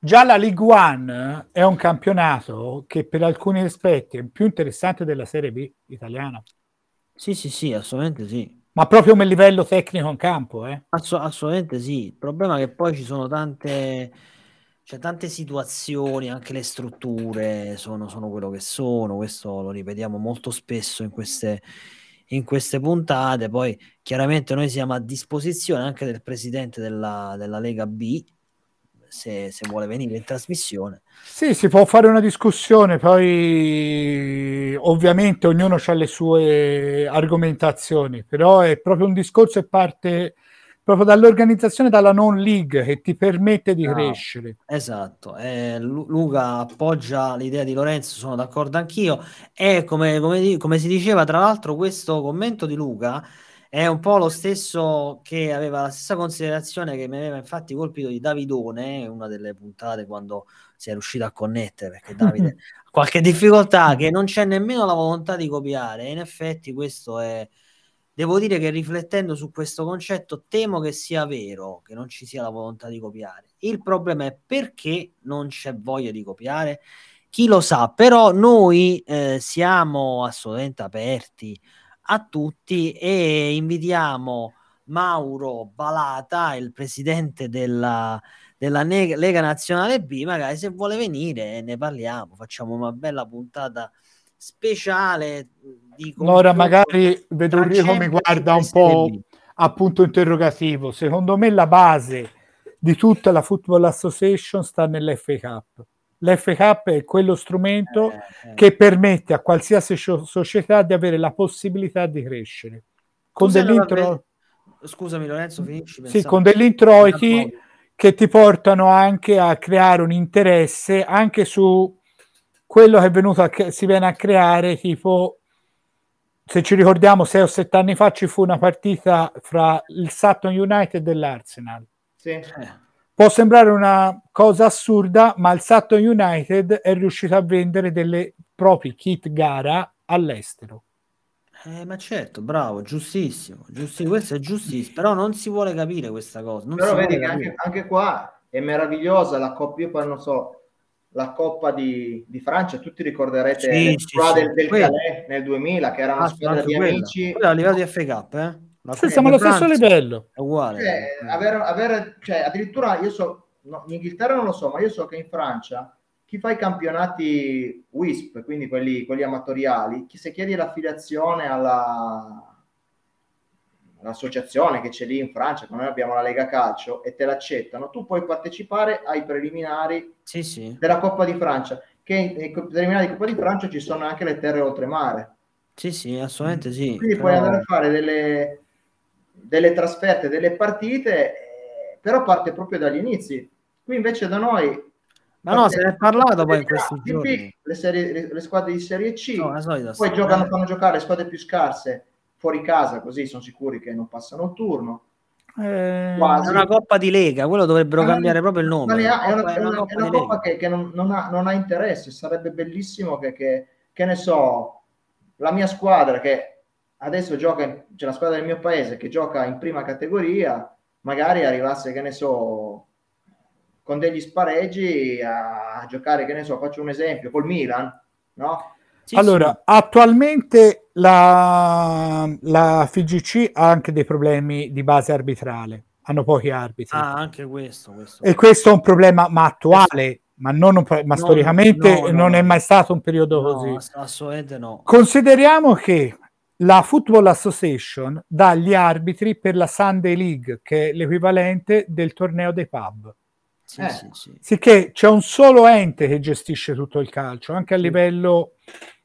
già la League One è un campionato che per alcuni aspetti è più interessante della Serie B italiana. Sì, sì, sì, assolutamente sì. Ma proprio come livello tecnico in campo, eh? Ass- assolutamente sì. Il problema è che poi ci sono tante, cioè, tante situazioni, anche le strutture sono, sono quello che sono. Questo lo ripetiamo molto spesso in queste, in queste puntate. Poi chiaramente noi siamo a disposizione anche del presidente della, della Lega B, se, se vuole venire in trasmissione. Sì, si può fare una discussione, poi ovviamente ognuno ha le sue argomentazioni, però è proprio un discorso che parte proprio dall'organizzazione, dalla non league, che ti permette di no, crescere. Esatto, eh, Luca appoggia l'idea di Lorenzo, sono d'accordo anch'io, e come, come, come si diceva, tra l'altro questo commento di Luca è un po' lo stesso, che aveva la stessa considerazione che mi aveva infatti colpito di Davidone, una delle puntate quando si è riuscito a connettere, perché Davide ha qualche difficoltà, che non c'è nemmeno la volontà di copiare. E in effetti questo è, devo dire che riflettendo su questo concetto temo che sia vero, che non ci sia la volontà di copiare. Il problema è perché non c'è voglia di copiare, chi lo sa, però noi eh, siamo assolutamente aperti a tutti e invitiamo Mauro Balata, il presidente della, della ne- Lega Nazionale B, magari se vuole venire ne parliamo, facciamo una bella puntata speciale di allora magari Vedurrico mi guarda un po' a punto interrogativo. Secondo me la base di tutta la Football Association sta nell'F A Cup. L'F A Cup è quello strumento eh, eh. che permette a qualsiasi società di avere la possibilità di crescere con dell'intro... Scusami Lorenzo, finisci, sì, con degli introiti che ti portano anche a creare un interesse anche su quello che è venuto a... si viene a creare, tipo se ci ricordiamo sei o sette anni fa ci fu una partita fra il Sutton United e l'Arsenal. Sì. Eh. Può sembrare una cosa assurda, ma il Sutton United è riuscito a vendere delle proprie kit gara all'estero. Eh, ma certo, bravo, giustissimo, giustissimo, questo è giustissimo, però non si vuole capire questa cosa. Non però vedi che anche, anche qua è meravigliosa la Coppa, io poi non so, la Coppa di, di Francia, tutti ricorderete sì, la squadra sì, del, del Calais nel duemila, che era una ah, squadra di quella. Amici. Quella a livello di F A Cup, eh? Ma sì, siamo allo stesso livello, è uguale. Cioè, avere, avere, cioè, addirittura io so, no, in Inghilterra non lo so, ma io so che in Francia chi fa i campionati WISP, quindi quelli, quelli amatoriali, chi se chiede l'affiliazione alla, un'associazione che c'è lì in Francia, come noi abbiamo la Lega Calcio, e te l'accettano, tu puoi partecipare ai preliminari sì, sì. della Coppa di Francia, che nei preliminari di Coppa di Francia ci sono anche le terre oltremare. Sì, sì, assolutamente sì. Quindi però... puoi andare a fare delle, delle trasferte, delle partite, però parte proprio dagli inizi. Qui invece da noi... Ma no, se ne è parlato poi in questi giorni. Le, serie, le, le squadre di Serie C, no, solita, poi giocano, eh. fanno giocare le squadre più scarse fuori casa, così sono sicuri che non passano un turno. Eh, Quasi. È una coppa di Lega, quello dovrebbero eh, cambiare proprio il nome. È una, è una, è una, è una coppa che, che non, non, ha, non ha interesse, sarebbe bellissimo che, che, che ne so, la mia squadra che adesso gioca, in, cioè la squadra del mio paese che gioca in prima categoria, magari arrivasse, che ne so... con degli spareggi a giocare, che ne so, faccio un esempio, col Milan, no? Sì, allora, sì. attualmente la, la F G C ha anche dei problemi di base arbitrale, hanno pochi arbitri. Ah, anche questo. questo e questo. questo è un problema, ma attuale, ma, non un, ma no, storicamente no, no, non no. è mai stato un periodo no, così. Assolutamente no. Consideriamo che la Football Association dà gli arbitri per la Sunday League, che è l'equivalente del torneo dei pub. Sì, eh, sì, sì. Sicché c'è un solo ente che gestisce tutto il calcio, anche a livello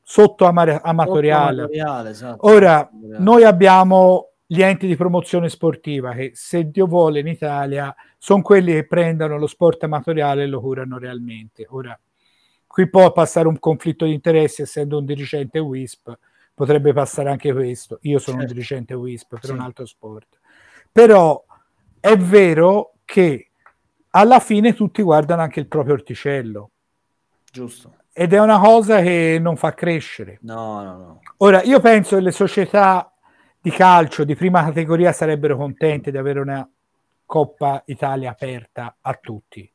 sotto amare- amatoriale. Sotto amatoriale esatto. Ora, amatoriale. Noi abbiamo gli enti di promozione sportiva che, se Dio vuole, in Italia sono quelli che prendono lo sport amatoriale e lo curano realmente. Ora, qui può passare un conflitto di interessi, essendo un dirigente WISP, potrebbe passare anche questo. Io sono certo. un dirigente WISP per sì. un altro sport. Però è vero che alla fine tutti guardano anche il proprio orticello, giusto, ed è una cosa che non fa crescere. No, no, no. Ora, io penso che le società di calcio di prima categoria sarebbero contente di avere una Coppa Italia aperta a tutti.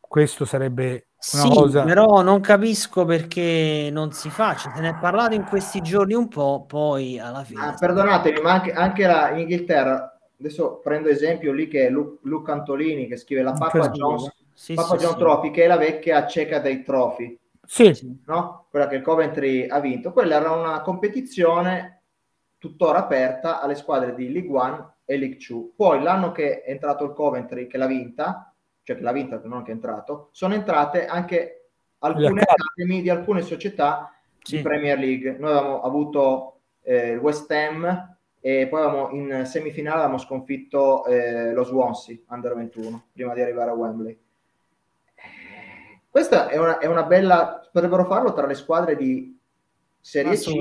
Questo sarebbe una sì, cosa... però non capisco perché non si faccia. Se ne è parlato in questi giorni un po', poi alla fine... Ah, perdonatemi, ma anche, anche la, in Inghilterra... Adesso prendo esempio lì che è Lu- Luca Antolini che scrive la Papa John, sì, Papa sì, John sì. Trophy, che è la vecchia Checkatrade Trophy, sì. no? Quella che il Coventry ha vinto. Quella era una competizione tuttora aperta alle squadre di League One e League Two. Poi l'anno che è entrato il Coventry, che l'ha vinta, cioè che l'ha vinta, non che è entrato, sono entrate anche alcune academy di alcune società sì. di Premier League. Noi avevamo avuto eh, il West Ham, e poi avevamo, in semifinale abbiamo sconfitto eh, lo Swansea Under ventuno prima di arrivare a Wembley. Questa è una, è una bella, potrebbero farlo tra le squadre di Serie C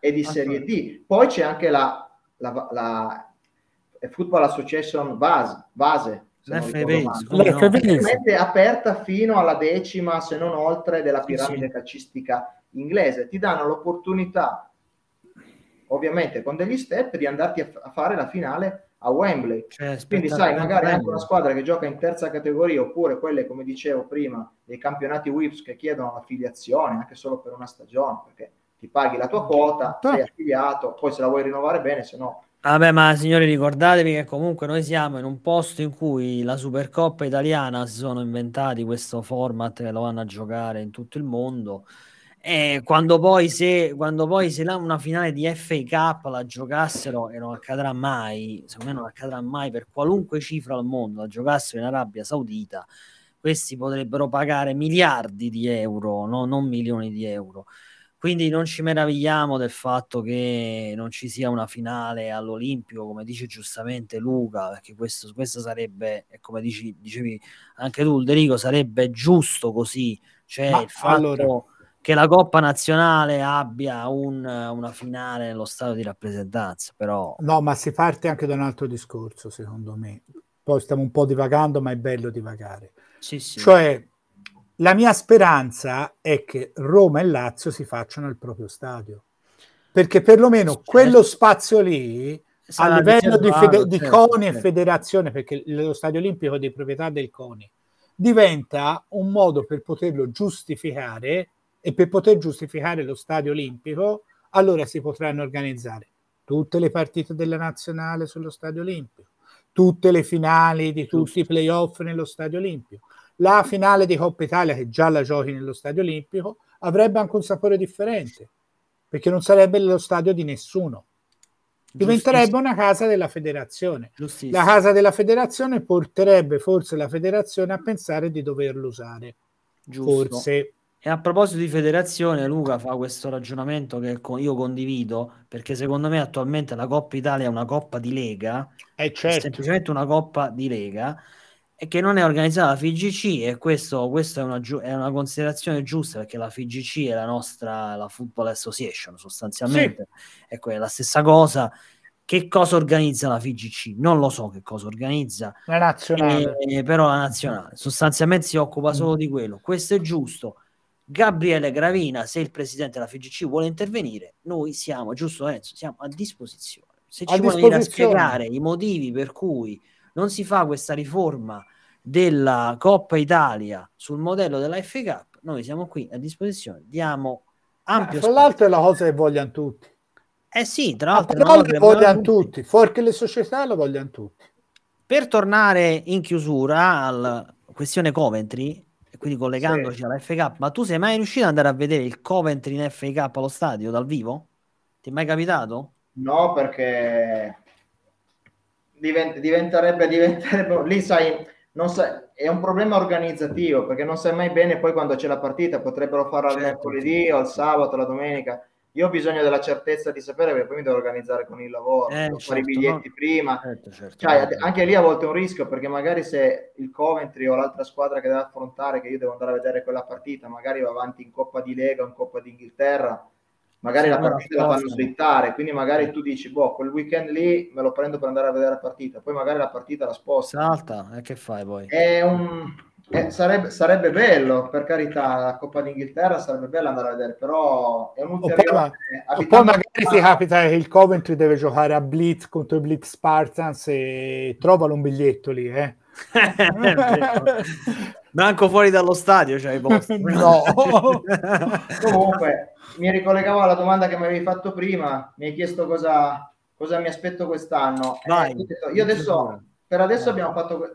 e di Serie D. Poi c'è anche la, la, la, la Football Association base, base è aperta fino alla decima, se non oltre, della piramide sì, sì. calcistica inglese. Ti danno l'opportunità, ovviamente con degli step, di andarti a, f- a fare la finale a Wembley, cioè, quindi sai, magari anche una squadra che gioca in terza categoria, oppure quelle, come dicevo prima, dei campionati WIPS che chiedono l'affiliazione anche solo per una stagione, perché ti paghi la tua quota, sei affiliato, poi se la vuoi rinnovare bene, se no... Vabbè, ma signori, ricordatevi che comunque noi siamo in un posto in cui la Supercoppa italiana si sono inventati questo format che lo vanno a giocare in tutto il mondo. Eh, quando poi se quando poi se là una finale di F A Cup la giocassero, e non accadrà mai, secondo me non accadrà mai, per qualunque cifra al mondo la giocassero in Arabia Saudita, questi potrebbero pagare miliardi di euro, no? Non milioni di euro. Quindi non ci meravigliamo del fatto che non ci sia una finale all'Olimpico, come dice giustamente Luca, perché questo, questo sarebbe, come dici, dicevi anche tu Ulderico, sarebbe giusto così, cioè Ma, il fatto allora... che la Coppa Nazionale abbia un, una finale nello stadio di rappresentanza, però... No, ma si parte anche da un altro discorso, secondo me. Poi stiamo un po' divagando, ma è bello divagare. Sì, sì. Cioè, la mia speranza è che Roma e Lazio si facciano il proprio stadio. Perché perlomeno sì, quello spazio lì, a livello di, fede- di CONI e federazione, perché lo stadio olimpico è di proprietà del CONI, diventa un modo per poterlo giustificare... E per poter giustificare lo stadio olimpico, allora si potranno organizzare tutte le partite della nazionale sullo stadio olimpico, tutte le finali di tutti i playoff nello stadio olimpico, la finale di Coppa Italia, che già la giochi nello stadio olimpico, avrebbe anche un sapore differente, perché non sarebbe lo stadio di nessuno. diventerebbe una casa della federazione. Giustissimo. La casa della federazione porterebbe forse la federazione a pensare di doverlo usare. Giusto. Forse. E a proposito di federazione, Luca fa questo ragionamento che io condivido, perché secondo me attualmente la Coppa Italia è una coppa di lega, eh certo. È semplicemente una coppa di lega e che non è organizzata la F I G C, e questo, questo è, una giu- è una considerazione giusta, perché la F I G C è la nostra, la Football Association sostanzialmente, sì. Ecco, è la stessa cosa. Che cosa organizza la F I G C? Non lo so che cosa organizza. La nazionale. Eh, però la nazionale sostanzialmente si occupa solo di quello. Questo è giusto. Gabriele Gravina, se il presidente della F I G C vuole intervenire, noi siamo, giusto Enzo, siamo a disposizione. Se ci vuole venire a spiegare i motivi per cui non si fa questa riforma della Coppa Italia sul modello della F A Cup, noi siamo qui a disposizione. Diamo ampio ah, spazio. Tra l'altro è la cosa che vogliono tutti. Eh sì, tra l'altro lo vogliono, vogliono tutti, forché le società lo vogliono tutti. Per tornare in chiusura alla questione Coventry, quindi collegandoci sì. alla F A Cup, ma tu sei mai riuscito ad andare a vedere il Coventry in F A Cup allo stadio dal vivo? Ti è mai capitato? No, perché divent- diventerebbe, diventerebbe lì, sai, non sai, è un problema organizzativo, perché non sai mai bene poi quando c'è la partita, potrebbero farla certo. al mercoledì o al sabato, la domenica. Io ho bisogno della certezza di sapere, perché poi mi devo organizzare con il lavoro, eh, certo, fare i biglietti no? prima. Certo, certo, cioè, certo. Anche lì a volte è un rischio, perché magari se il Coventry o l'altra squadra che deve affrontare, che io devo andare a vedere quella partita, magari va avanti in Coppa di Lega o in Coppa d'Inghilterra, magari la partita la fanno slittare, quindi magari tu dici, boh, quel weekend lì me lo prendo per andare a vedere la partita, poi magari la partita la sposta. Salta, e che fai poi? È un... Eh, sarebbe, sarebbe bello, per carità, la Coppa d'Inghilterra sarebbe bella andare a vedere, però è un ulteriore... Poi, ma, poi magari si capita che il Coventry deve giocare a Blitz contro i Blitz Spartans e trovalo un biglietto lì, eh. Manco fuori dallo stadio, cioè i posti. No. Comunque, mi ricollegavo alla domanda che mi avevi fatto prima, mi hai chiesto cosa, cosa mi aspetto quest'anno. Vai. Eh, io adesso, per adesso abbiamo fatto...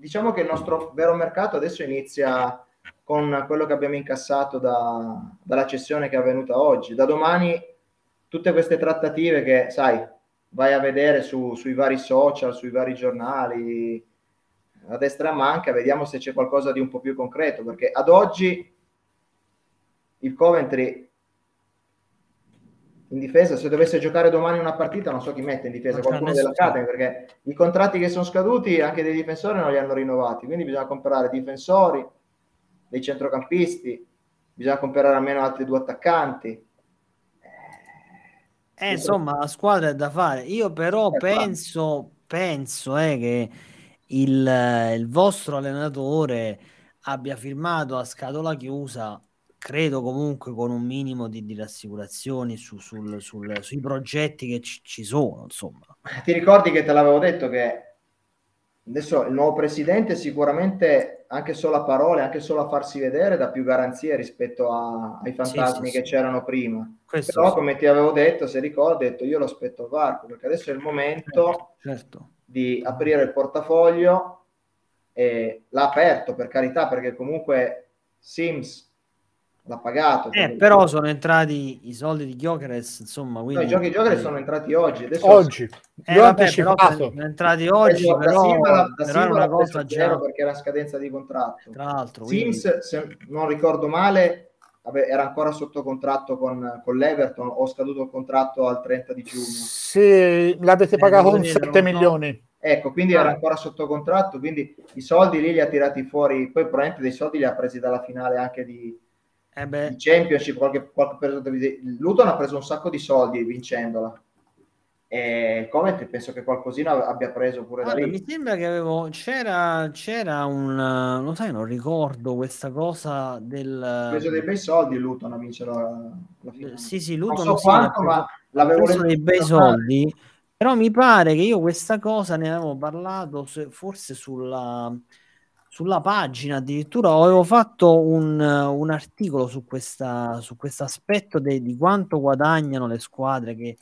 Diciamo che il nostro vero mercato adesso inizia con quello che abbiamo incassato da, dalla cessione che è avvenuta oggi. Da domani tutte queste trattative che, sai, vai a vedere su, sui vari social, sui vari giornali, a destra e a manca, vediamo se c'è qualcosa di un po' più concreto, perché ad oggi il Coventry in difesa, se dovesse giocare domani una partita, non so chi mette in difesa, qualcuno dell'Academy, perché i contratti che sono scaduti anche dei difensori non li hanno rinnovati, quindi bisogna comprare difensori, dei centrocampisti, bisogna comprare almeno altri due attaccanti. Eh, insomma, la squadra è da fare. Io però penso, penso eh, che il, il vostro allenatore abbia firmato a scatola chiusa, credo comunque con un minimo di, di rassicurazioni su, sul, sul, sui progetti che ci, ci sono, insomma. Ti ricordi che te l'avevo detto che adesso il nuovo presidente sicuramente, anche solo a parole, anche solo a farsi vedere, dà più garanzie rispetto a, ai fantasmi sì, sì, che sì. c'erano prima. Questo però sì. Come ti avevo detto, se ricordi, ho detto io lo aspetto a varco, perché adesso è il momento certo, certo. di aprire il portafoglio, e l'ha aperto, per carità, perché comunque Simms l'ha pagato, eh, però sono entrati i soldi di Gyökeres, insomma, quindi... no, i giochi di Gyökeres sono entrati oggi adesso oggi eh, vabbè, però sono entrati oggi eh, però, da però era una cosa già, perché era scadenza di contratto, tra l'altro Simms quindi... se non ricordo male vabbè, era ancora sotto contratto con, con l'Everton, ho scaduto il contratto al trenta di giugno, sì, l'avete pagato eh, con sette milioni, ecco, quindi era ancora sotto contratto, quindi i soldi lì li ha tirati fuori, poi probabilmente dei soldi li ha presi dalla finale anche di Eh beh. Il Championship, qualche, qualche, Luton ha preso un sacco di soldi vincendola, e Coventry penso che qualcosina abbia preso pure allora, da lì. Mi sembra che avevo c'era, c'era un non sai, non ricordo questa cosa del ha preso dei bei soldi Luton a vincere la, la finale. Sì, sì, Luton non so quanto, ma l'avevo preso dei bei soldi, però mi pare che io questa cosa ne avevo parlato forse sulla sulla pagina, addirittura avevo fatto un, un articolo su questa su questo aspetto di quanto guadagnano le squadre che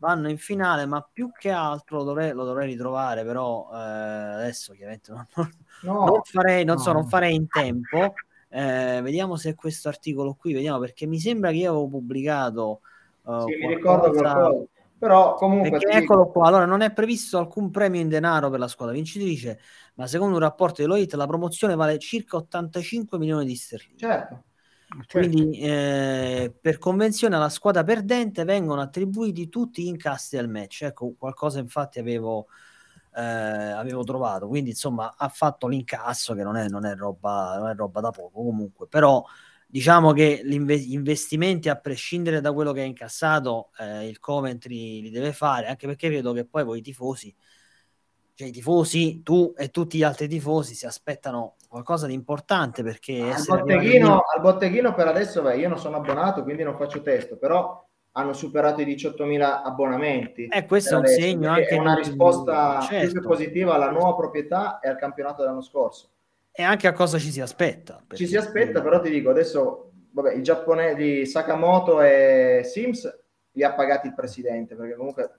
vanno in finale, ma più che altro lo dovrei, lo dovrei ritrovare, però eh, adesso chiaramente non, no, non farei non no. so non farei in tempo, eh, vediamo se è questo articolo qui, vediamo, perché mi sembra che io avevo pubblicato eh, sì, qualcosa, mi ricordo qualcosa. Però comunque perché, eccolo qua, allora non è previsto alcun premio in denaro per la squadra vincitrice, ma secondo un rapporto di Deloitte la promozione vale circa ottantacinque milioni di sterline. Certo. Quindi eh, per convenzione alla squadra perdente vengono attribuiti tutti gli incassi del match. Ecco, qualcosa infatti avevo eh, avevo trovato, quindi insomma ha fatto l'incasso che non è, non è roba non è roba da poco comunque, però diciamo che gli investimenti, a prescindere da quello che ha incassato, eh, il Coventry li deve fare, anche perché credo che poi voi tifosi, cioè i tifosi, tu e tutti gli altri tifosi, si aspettano qualcosa di importante, perché al botteghino, di... al botteghino per adesso, beh, io non sono abbonato quindi non faccio testo, però hanno superato i diciottomila abbonamenti e eh, questo è un adesso, segno, anche è una risposta certo. più positiva alla nuova proprietà e al campionato dell'anno scorso. E anche a cosa ci si aspetta? Ci si aspetta, però ti dico, adesso vabbè, il giapponese di Sakamoto e Simms li ha pagati il presidente, perché comunque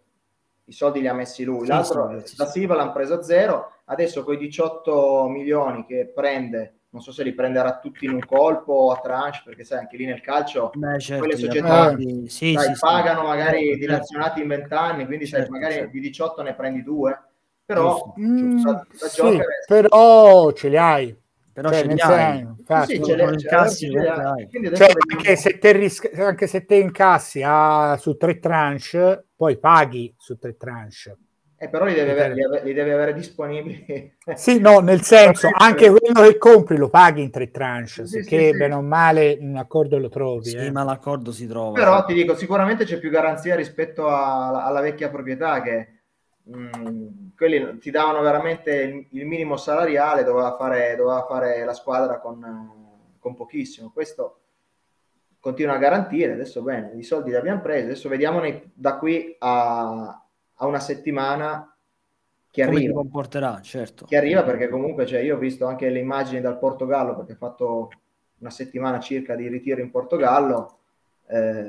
i soldi li ha messi lui. Sì, l'altro, sì, Dasilva, l'hanno preso a zero, adesso con i diciotto milioni che prende, non so se li prenderà tutti in un colpo o a tranche, perché sai, anche lì nel calcio, beh, certo, quelle società paghi, sì, sai, sì, pagano sì, magari certo, dilazionati in vent'anni, quindi certo, sai, magari certo. di diciotto ne prendi due. Però, mm, da, da sì, però ce li hai, però cioè, ce li hai, hai. Sì, ce li, ce cassi, ce li hai. Cioè, anche, se te ris- anche se te incassi a, su tre tranche, poi paghi su tre tranche, eh, però li devi avere, li ave- li devi avere disponibili. Sì, no, nel senso, anche quello che compri lo paghi in tre tranche, sì, perché sì, sì. bene o male un accordo lo trovi. Sì, eh. ma l'accordo si trova. Però ti dico, sicuramente c'è più garanzia rispetto a, alla vecchia proprietà che... Mm, quelli ti davano veramente il, il minimo salariale, doveva fare, doveva fare la squadra con, con pochissimo. Questo continua a garantire. Adesso bene, i soldi li abbiamo presi, adesso vediamo nei, da qui a, a una settimana che come arriva, si comporterà, certo. Che arriva, perché comunque cioè, io ho visto anche le immagini dal Portogallo, perché ho fatto una settimana circa di ritiro in Portogallo, eh,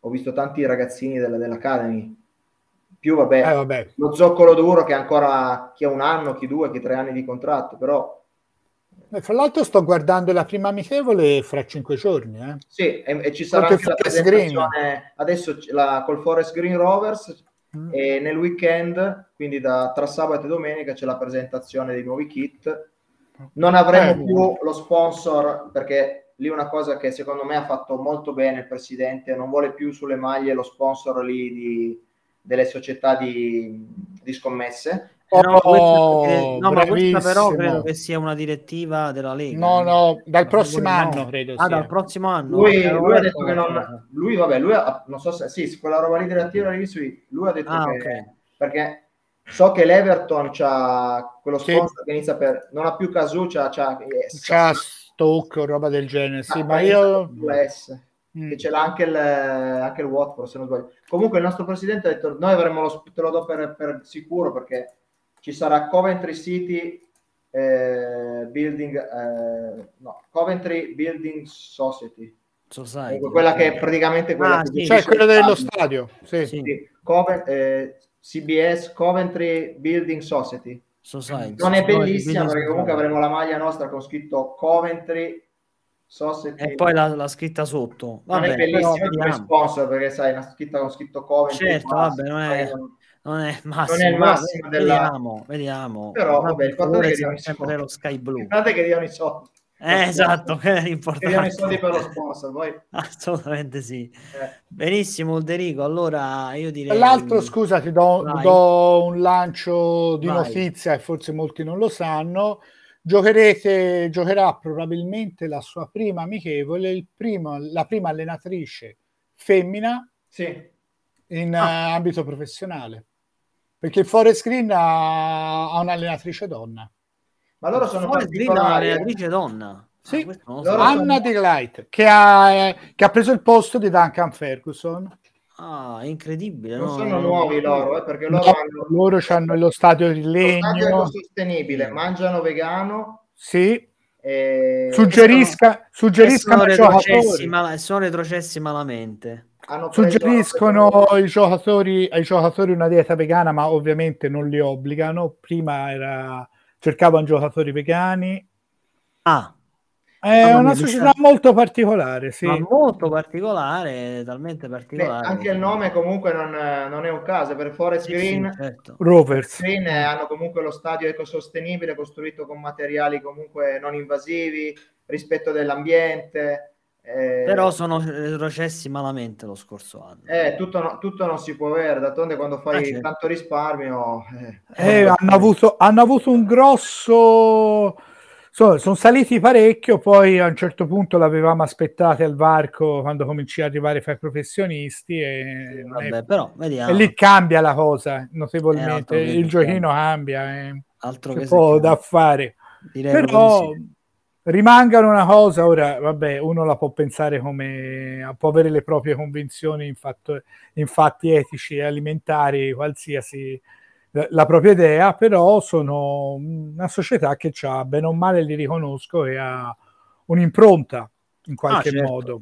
ho visto tanti ragazzini della, dell'Academy, più vabbè, eh, vabbè lo zoccolo duro che ancora chi ha un anno, chi due, chi tre anni di contratto, però e fra l'altro sto guardando la prima amichevole fra cinque giorni eh. sì e, e ci sarà anche la presentazione adesso la, col Forest Green Rovers mm. e nel weekend, quindi da, tra sabato e domenica c'è la presentazione dei nuovi kit. Non avremo eh, più no. lo sponsor, perché lì una cosa che secondo me ha fatto molto bene il presidente, non vuole più sulle maglie lo sponsor lì di delle società di, di scommesse. Eh no, oh, perché, no ma questa però credo che sia una direttiva della Lega. No, no, dal prossimo anno no. credo sia. Ah, dal prossimo anno. Lui, lui ha detto che non lui vabbè, lui ha, non so se sì, quella roba lì direttiva lui ha detto ah, che okay. perché so che l'Everton c'ha quello sponsor sì. che inizia per non ha più Casu, c'ha c'ha, yes. c'ha Stoke o roba del genere. Sì, ah, ma io che ce l'ha anche il, anche il Watford se non sbaglio. Comunque il nostro presidente ha detto noi avremo lo, te lo do per, per sicuro, perché ci sarà Coventry City eh, Building eh, no Coventry Building Society, Society quella che è praticamente quella ah, che sì, cioè quella dello stadio, stadio. Sì. Sì. Coven, eh, C B S Coventry Building Society, Society. Non è bellissima, perché comunque avremo la maglia nostra con scritto Coventry So se ti... e poi la, la scritta sotto vabbè, non è bellissimo come sponsor, perché sai una scritta con scritto Coventry certo vabbè non è non è, massimo, non è il massimo della... vediamo vediamo però vabbè il fatto è che sempre lo sky blu guardate che diano i soldi eh, esatto che è importante, che diano i soldi per lo sponsor poi. Assolutamente sì eh. Benissimo Ulderico, allora io direi l'altro scusa ti do, ti do un lancio di Vai. notizia e forse molti non lo sanno. Giocherete, giocherà probabilmente la sua prima amichevole, il primo, la prima allenatrice femmina sì. in ah. ambito professionale, perché il Forest Green ha, ha un'allenatrice donna. Ma loro sono un'allenatrice donna? Sì, ah, so. Anna sono... De Glight, che ha, che ha preso il posto di Duncan Ferguson. Ah, incredibile. Non no, sono nuovi no. loro, eh, perché loro, no, hanno... loro hanno lo stadio di legno. Lo stadio sostenibile, mangiano vegano. Sì. E... Suggerisca, suggeriscano i giocatori. Mal... Sono retrocessi malamente. Suggeriscono preso... i giocatori, ai giocatori una dieta vegana, ma ovviamente non li obbligano. Prima era... cercavano giocatori vegani. Ah. È una società molto particolare, sì. Ma molto particolare, talmente particolare. Beh, anche il nome comunque non, non è un caso, per Forest Green, sì, sì, certo. Rovers Green hanno comunque lo stadio ecosostenibile costruito con materiali comunque non invasivi, rispetto dell'ambiente. Eh... Però sono recessi malamente lo scorso anno. Eh, tutto, no, tutto non si può avere, d'altronde quando fai ah, certo. tanto risparmio... Eh, eh, hanno, fare. avuto, hanno avuto un grosso... So, sono saliti parecchio, poi a un certo punto l'avevamo aspettata al varco quando cominci ad arrivare fra i professionisti e, sì, vabbè, è... però, vediamo. E lì cambia la cosa notevolmente, eh, il giochino cambia, eh. Altro c'è che po' da fare. Direi però sì. Rimangano una cosa, ora vabbè, uno la può pensare come, può avere le proprie convinzioni in, fatto, in fatti etici e alimentari, qualsiasi... la propria idea, però sono una società che c'ha, bene o male li riconosco, e ha un'impronta in qualche ah, certo. modo.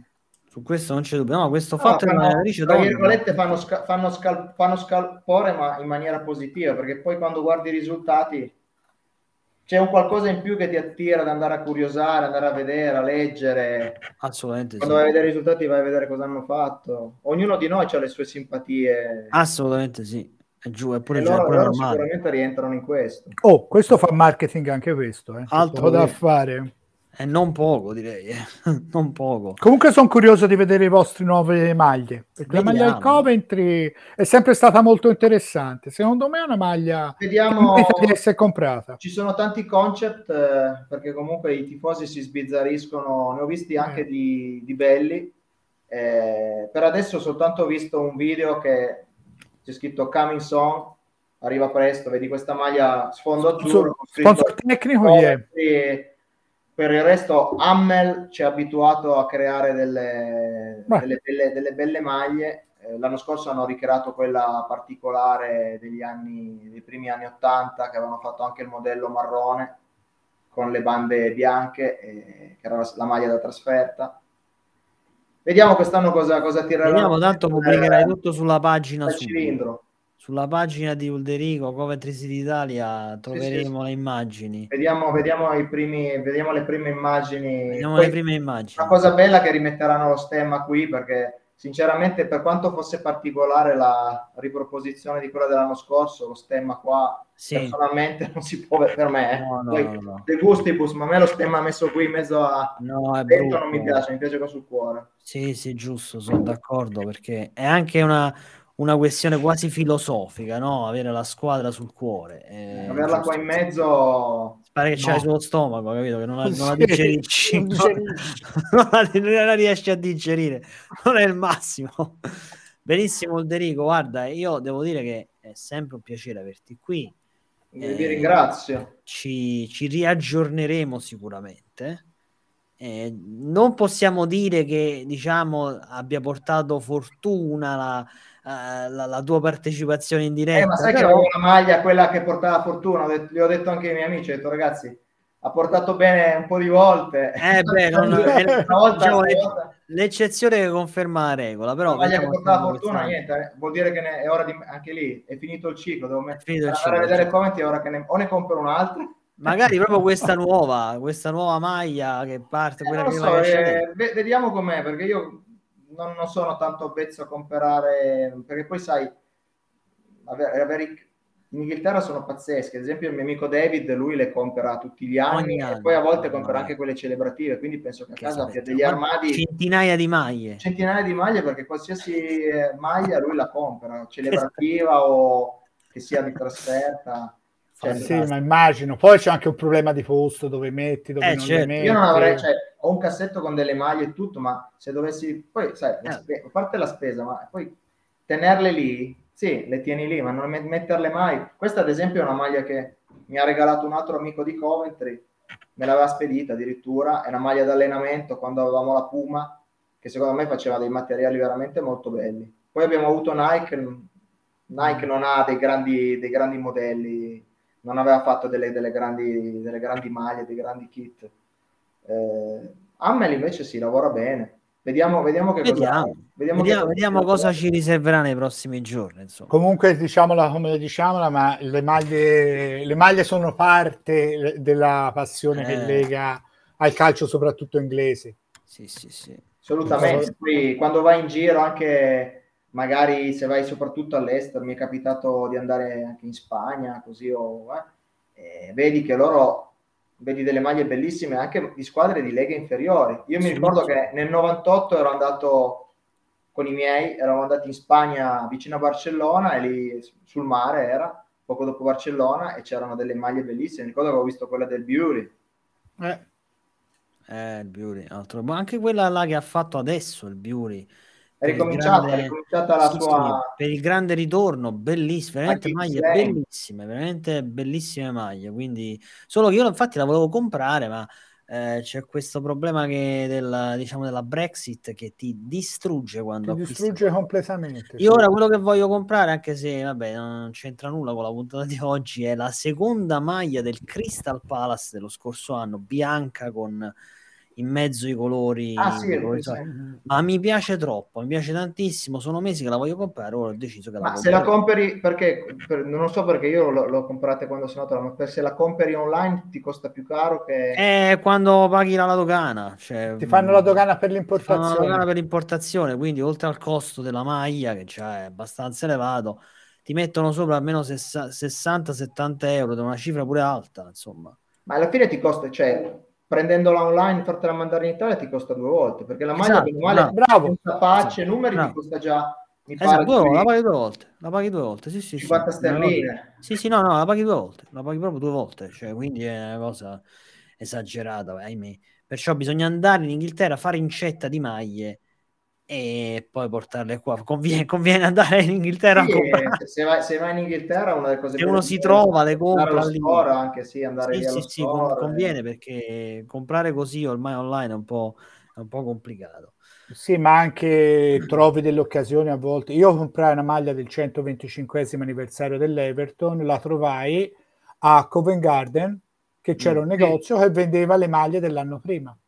Su questo non c'è dubbio, no, questo fatto no, fanno, è tra virgolette fanno, sca- fanno, scal- fanno scalpore, ma in maniera positiva, perché poi quando guardi i risultati c'è un qualcosa in più che ti attira ad andare a curiosare, andare a vedere, a leggere. Assolutamente. Quando sì. vai a vedere i risultati vai a vedere cosa hanno fatto. Ognuno di noi ha le sue simpatie. Assolutamente sì. È giù, è pure e giù, loro, è pure loro sicuramente rientrano in questo. Oh, questo fa marketing anche questo, eh. Altro da fare. E non poco, direi, eh. non poco. Comunque sono curioso di vedere le vostre nuove maglie. Perché vediamo. La maglia del Coventry è sempre stata molto interessante. Secondo me è una maglia vediamo... che merita di essere comprata. Ci sono tanti concept, eh, perché comunque i tifosi si sbizzariscono. Ne ho visti anche eh. di, di belli. Eh, per adesso ho soltanto visto un video che... c'è scritto coming soon, arriva presto, vedi questa maglia sfondo azzurro, sponsor tecnico, yeah. Per il resto Hammel ci ha abituato a creare delle, delle, belle, delle belle maglie, eh, l'anno scorso hanno ricreato quella particolare degli anni, dei primi anni ottanta, che avevano fatto anche il modello marrone con le bande bianche, eh, che era la, la maglia da trasferta. Vediamo quest'anno cosa, cosa tirerà. Vediamo, tanto pubblicherai eh, tutto sulla pagina su, cilindro. Sulla pagina di Ulderico Coventry City Italia troveremo sì, sì. le immagini. Vediamo, vediamo i primi, vediamo le prime immagini. Vediamo poi, le prime immagini. Una cosa bella che rimetteranno lo stemma qui, perché sinceramente per quanto fosse particolare la riproposizione di quella dell'anno scorso, lo stemma qua sì. personalmente non si può per me. No, no, poi, no. De gustibus, ma a me lo stemma messo qui in mezzo a no, è brutto, non mi piace, mi piace qua sul cuore. Sì, sì, giusto, sono d'accordo, perché è anche una, una questione quasi filosofica, no? Avere la squadra sul cuore. Eh, Averla giusto. Qua in mezzo... Pare che no. c'hai sullo stomaco, capito? Che non la, non la digerisci. non, non, la, non la riesci a digerire. Non è il massimo. Benissimo, Ulderico, guarda, io devo dire che è sempre un piacere averti qui. Eh, vi ringrazio. Ci, ci riaggiorneremo sicuramente. Eh, non possiamo dire che diciamo abbia portato fortuna la, la, la tua partecipazione in diretta, eh, ma sai però... che avevo la maglia quella che portava fortuna, gli ho detto anche ai miei amici, ho detto ragazzi ha portato bene un po' di volte, eh, beh, non, è, una volta, diciamo, una volta. L'eccezione che conferma la regola, però la maglia che portava fortuna niente, eh, vuol dire che ne, è ora di, anche lì è finito il ciclo, devo mettere il ciclo, a vedere i commenti, è ora che ne, o ne compro un'altra. Magari proprio questa nuova, questa nuova maglia che parte, quella eh, che so, eh, vediamo com'è, perché io non, non sono tanto bezzo a comprare, perché poi sai, avere, avere, in Inghilterra sono pazzesche. Ad esempio il mio amico David, lui le compra tutti gli anni, anno, e poi a volte compra anche quelle celebrative, quindi penso che a che casa abbia degli armadi centinaia di maglie, centinaia di maglie, perché qualsiasi maglia lui la compra, celebrativa o che sia di trasferta. Cioè, sì, ma immagino. Poi c'è anche un problema di posto, dove metti, dove eh, non certo. le metti. Io non avrei, cioè, ho un cassetto con delle maglie e tutto, ma se dovessi, poi sai, eh. spe- a parte la spesa, ma poi tenerle lì, sì, le tieni lì, ma non metterle mai. Questa ad esempio è una maglia che mi ha regalato un altro amico di Coventry, me l'aveva spedita addirittura, è una maglia d'allenamento quando avevamo la Puma, che secondo me faceva dei materiali veramente molto belli. Poi abbiamo avuto Nike, Nike non ha dei grandi, dei grandi modelli, non aveva fatto delle, delle, grandi, delle grandi maglie, dei grandi kit. Eh, Hammel invece si lavora bene. Vediamo, vediamo che vediamo. cosa, vediamo vediamo, che vediamo cosa ci riserverà nei prossimi giorni. Insomma. Comunque, diciamola come diciamola, ma le maglie, le maglie sono parte della passione eh. che lega al calcio soprattutto inglese. Sì, sì, sì. Assolutamente. Poi, quando vai in giro, anche magari se vai soprattutto all'estero, mi è capitato di andare anche in Spagna, così o, eh, e vedi che loro... vedi delle maglie bellissime anche di squadre di leghe inferiori. Io mi sì, ricordo sì. che nel novantotto ero andato con i miei, eravamo andati in Spagna vicino a Barcellona, e lì sul mare era, poco dopo Barcellona, e c'erano delle maglie bellissime. Mi ricordo che avevo visto quella del Beauty. Eh, eh il Beauty, altro. Ma anche quella là che ha fatto adesso, il Beauty. È ricominciata, grande... è ricominciata la sì, sua... Sì, per il grande ritorno, bellissime, veramente maglie bellissime, veramente bellissime maglie, quindi... Solo che io infatti la volevo comprare, ma eh, c'è questo problema che del, diciamo, della Brexit che ti distrugge quando... Ti distrugge acquisti. completamente. Io sì. ora quello che voglio comprare, anche se, vabbè, non c'entra nulla con la puntata di oggi, è la seconda maglia del Crystal Palace dello scorso anno, bianca con... in mezzo i colori, ah, sì, colori sì. ma mi piace troppo, mi piace tantissimo, sono mesi che la voglio comprare, ora ho deciso che la ma comprare. Se la compri, perché per, non so perché io l'ho, l'ho comprata quando sono andato, ma per, se la compri online ti costa più caro che... Eh, quando paghi la, la dogana, cioè, ti fanno la dogana per l'importazione, fanno la dogana per l'importazione, quindi oltre al costo della maglia che già è abbastanza elevato, ti mettono sopra almeno sessanta settanta euro, da una cifra pure alta, insomma. Ma alla fine ti costa, cioè... prendendola online, fartela mandare in Italia, ti costa due volte, perché la maglia esatto, normale bravo, pace, esatto, numeri bravo. Ti costa già mi esatto, pare che... la paghi due volte, la paghi due volte, sì sì, cinquanta sì, sterline. Sì, sì, no, no, la paghi due volte, la paghi proprio due volte, cioè, quindi è una cosa esagerata, ahimè. Perciò bisogna andare in Inghilterra, fare incetta di maglie e poi portarle qua. Conviene, conviene andare in Inghilterra sì, a comprare. Se vai, se vai in Inghilterra, una delle cose che uno si trova le compra lì. Anche sì, andare sì, lì sì, sì, conviene, perché comprare così ormai online è un po', è un po' complicato. Sì, ma anche trovi delle occasioni a volte. Io comprai una maglia del centoventicinquesimo anniversario dell'Everton, la trovai a Covent Garden, che c'era mm. un negozio che vendeva le maglie dell'anno prima.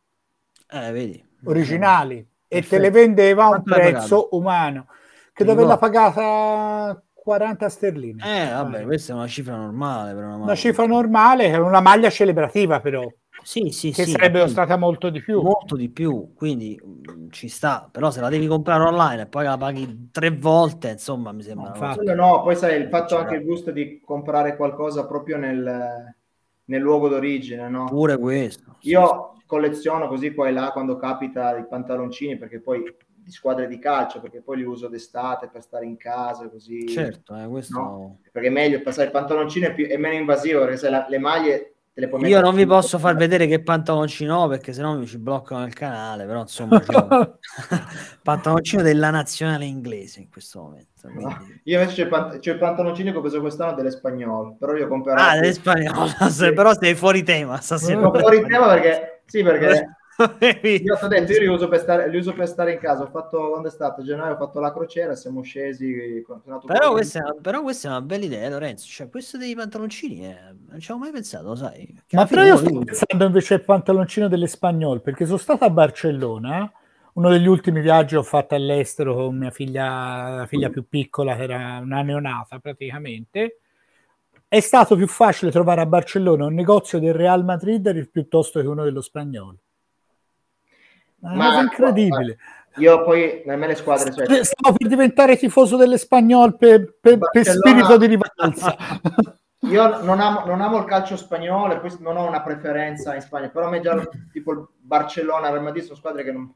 Eh, vedi. Originali. E perfetto. Te le vendeva a un prezzo umano, che dove l'ha pagata quaranta sterline. Eh, vabbè, questa è una cifra normale per una maglia. Una cifra normale, è una maglia celebrativa però. Sì, sì, che sì. Che sarebbero stata molto di più. Molto di più, quindi mh, ci sta. Però se la devi comprare online e poi la paghi tre volte, insomma, mi sembra... No, no, poi sai, il fatto anche il gusto di comprare qualcosa proprio nel, nel luogo d'origine, no? Pure questo. Sì, Io... Sì. colleziono così qua e là quando capita i pantaloncini, perché poi di squadre di calcio, perché poi li uso d'estate per stare in casa così, certo, eh, questo no? Perché è meglio passare il pantaloncino, è, più, è meno invasivo, perché se la, le maglie te le puoi io non vi posso far vedere che pantaloncino ho, perché sennò mi ci bloccano il canale, però insomma cioè, pantaloncino della nazionale inglese in questo momento, quindi... no, io invece c'ho pant- il pantaloncino che ho preso quest'anno delle spagnole, però io comprerò ah delle spagnole sì. Però sei fuori tema stasera, no, fuori tema perché sì, perché io ho detto, io li uso per stare, li uso per stare in casa. Ho fatto, quando è stato gennaio, ho fatto la crociera, siamo scesi. Però questa, è una, però questa è una bella idea, Lorenzo. Cioè, questo dei pantaloncini eh, non ci avevo mai pensato, lo sai. Ma però io sto pensando invece al pantaloncino delle spagnole, perché sono stato a Barcellona, uno degli ultimi viaggi che ho fatto all'estero con mia figlia, la figlia più piccola, che era una neonata praticamente. È stato più facile trovare a Barcellona un negozio del Real Madrid piuttosto che uno dello spagnolo. Una ma, cosa incredibile. Ma io poi, a me le squadre... Cioè... Stavo per diventare tifoso delle spagnole per, per, per spirito di rivalsa. Io non amo, non amo il calcio spagnolo, poi non ho una preferenza in Spagna, però a me già tipo il Barcellona, il Real Madrid sono squadre che non,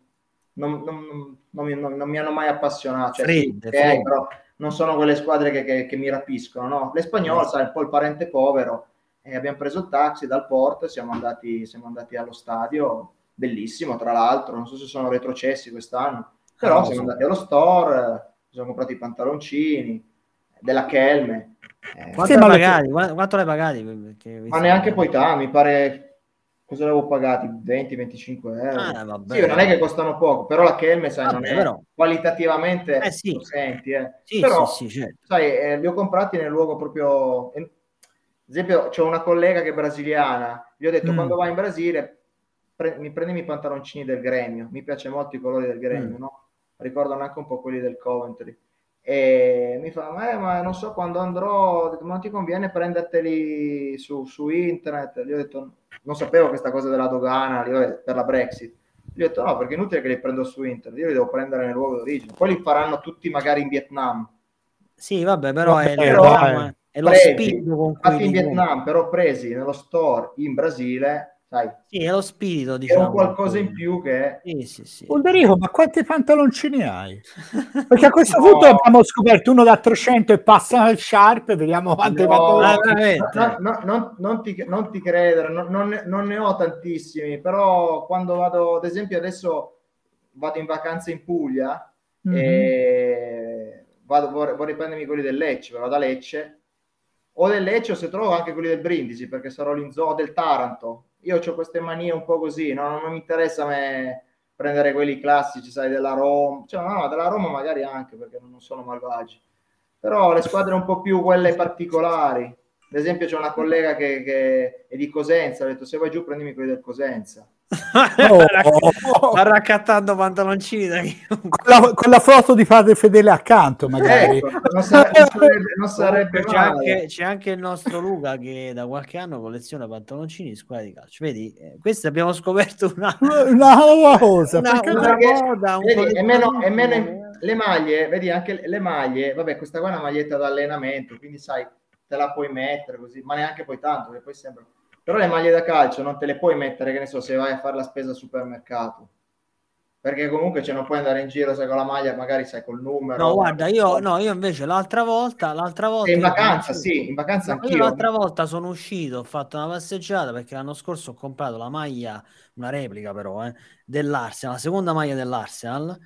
non, non, non, non, non mi hanno mai appassionato. Cioè, fredde, okay, fredde. Però... non sono quelle squadre che, che, che mi rapiscono, no? Le spagnole, sai, un po' il parente povero. E abbiamo preso il taxi dal porto, siamo andati, siamo andati allo stadio, bellissimo tra l'altro, non so se sono retrocessi quest'anno, però ah, siamo sì. andati allo store, ci siamo comprati i pantaloncini, della Kelme. Eh, quanto l'hai pagati? Che... Quanto l'hai pagati? Perché... Ma neanche poi tanto, mi pare... Cosa l'avevo pagati? venti venticinque euro. Ah, vabbè. Sì, non è che costano poco, però la Kelme, sai, vabbè, non è però. Qualitativamente eh, sì. lo senti, eh. Sì, però, sì, sì, certo. Sai, eh, li ho comprati nel luogo proprio... Ad esempio, c'ho una collega che è brasiliana, gli ho detto, mm. quando vai in Brasile, pre- mi prendimi i pantaloncini del Grêmio, mi piace molto i colori del Grêmio, mm. no? Ricordano anche un po' quelli del Coventry. e mi fa ma, eh, ma non so quando andrò, non ti conviene prenderteli su, su internet. Gli ho detto, non sapevo questa cosa della dogana detto, per la Brexit. Gli ho detto no, perché è inutile che li prendo su internet, io li devo prendere nel luogo d'origine, poi li faranno tutti magari in Vietnam. Sì vabbè, però, però è, però, eh, è lo spirito con cui in Vietnam, però presi nello store in Brasile. Dai. Sì, è lo spirito, diciamo. È qualcosa in più che... Sì, sì, sì. Ulderico, ma quanti pantaloncini hai? Perché a questo no. punto abbiamo scoperto uno da trecento e passano al sharp, vediamo quanti no, pantaloncini. No, no, no, non, ti, non ti credere, non, non, ne, non ne ho tantissimi, però quando vado, ad esempio adesso vado in vacanza in Puglia, mm-hmm. e vado, vorrei, vorrei prendermi quelli del Lecce, vado a Lecce, o del Lecce o se trovo anche quelli del Brindisi, perché sarò lì in zoo, del Taranto. Io ho queste manie un po' così, no? Non mi interessa a me prendere quelli classici, sai, della Roma, cioè no, no, della Roma magari anche, perché non sono malvagi, però le squadre un po' più quelle particolari. Ad esempio c'è una collega che, che è di Cosenza, ha detto se vai giù prendimi quelli del Cosenza. Oh, oh. Va raccattando pantaloncini da con, con la foto di padre fedele accanto, magari. Eh, non sarebbe, non sarebbe c'è, anche, c'è anche il nostro Luca che da qualche anno colleziona pantaloncini di squadra di calcio. Vedi, eh, questa abbiamo scoperto una nuova cosa. Una, una moda, vedi, un è meno, è meno in, le maglie, vedi anche le maglie. Vabbè, questa qua è una maglietta da allenamento, quindi sai te la puoi mettere così, ma neanche poi tanto, che poi sembra. Però le maglie da calcio non te le puoi mettere, che ne so, se vai a fare la spesa al supermercato. Perché comunque cioè, non puoi andare in giro sai con la maglia, magari sai col numero. No, guarda, io, no, io invece l'altra volta... l'altra volta in vacanza, sono... sì, in vacanza anch'io. Io l'altra volta sono uscito, ho fatto una passeggiata, perché l'anno scorso ho comprato la maglia, una replica però, eh, dell'Arsenal, la seconda maglia dell'Arsenal,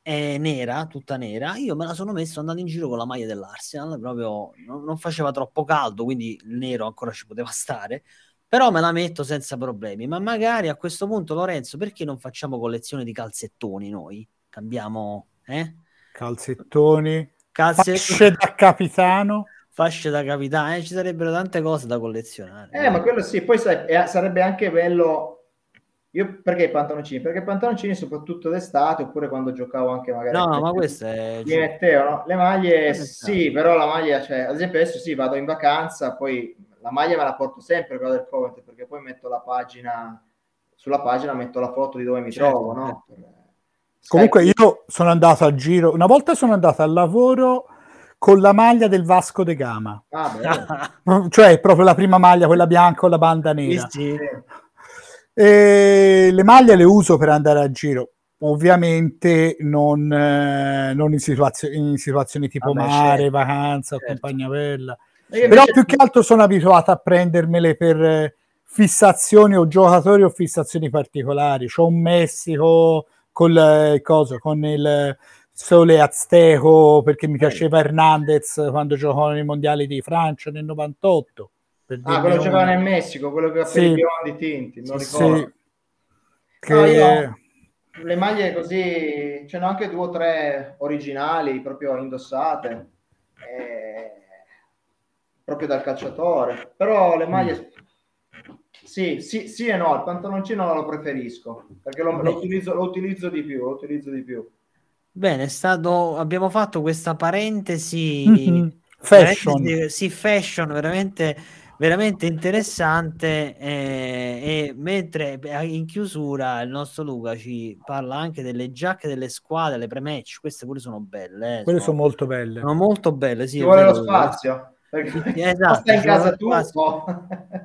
è nera, tutta nera. Io me la sono messa andando in giro con la maglia dell'Arsenal, proprio non, non faceva troppo caldo, quindi il nero ancora ci poteva stare. Però me la metto senza problemi, ma magari a questo punto, Lorenzo, perché non facciamo collezione di calzettoni noi? Cambiamo, eh? Calzettoni, Calzett... fasce da capitano, fasce da capitano, eh? Ci sarebbero tante cose da collezionare. Eh, eh. Ma quello sì, poi sa- sarebbe anche bello... Io perché i pantaloncini? Perché i pantaloncini soprattutto d'estate, oppure quando giocavo anche magari... No, no ma queste... È... Mi mettevano le maglie, sì, però la maglia, cioè, ad esempio adesso sì, vado in vacanza, poi la maglia me la porto sempre quella del Coventry, perché poi metto la pagina, sulla pagina metto la foto di dove mi certo, trovo, no? Certo. Comunque io sono andato a giro, una volta sono andato al lavoro con la maglia del Vasco de Gama. Ah, cioè proprio la prima maglia, quella bianca con la banda nera. Sì, sì. E le maglie le uso per andare a giro, ovviamente non, eh, non in, situazio- in situazioni tipo vabbè, mare, certo, vacanza, certo, compagnia bella, certo. Però più che altro sono abituato a prendermele per fissazioni o giocatori o fissazioni particolari. C'ho un Messico col eh, coso, con il sole azteco, perché mi piaceva Hernandez quando giocò nei mondiali di Francia nel novantotto. Ah, quello che giocava nel Messico, quello che ha sì, biondi tinti, non sì, ricordo. Sì. Che... No, io le maglie così, ce n'ho anche due o tre originali, proprio indossate, eh, proprio dal calciatore. Però le maglie, mm. sì, sì, sì e no, il pantaloncino lo preferisco, perché lo, lo, utilizzo, lo utilizzo di più, lo utilizzo di più. Bene, è stato, abbiamo fatto questa parentesi... Mm-hmm. Fashion. Veramente, sì, fashion, veramente... veramente interessante, eh, e mentre in chiusura il nostro Luca ci parla anche delle giacche delle squadre, le pre-match, queste pure sono belle, eh, quelle sono, sono molto belle, sono molto belle, sì, ci vuole lo spazio, perché esatto, stai in casa tu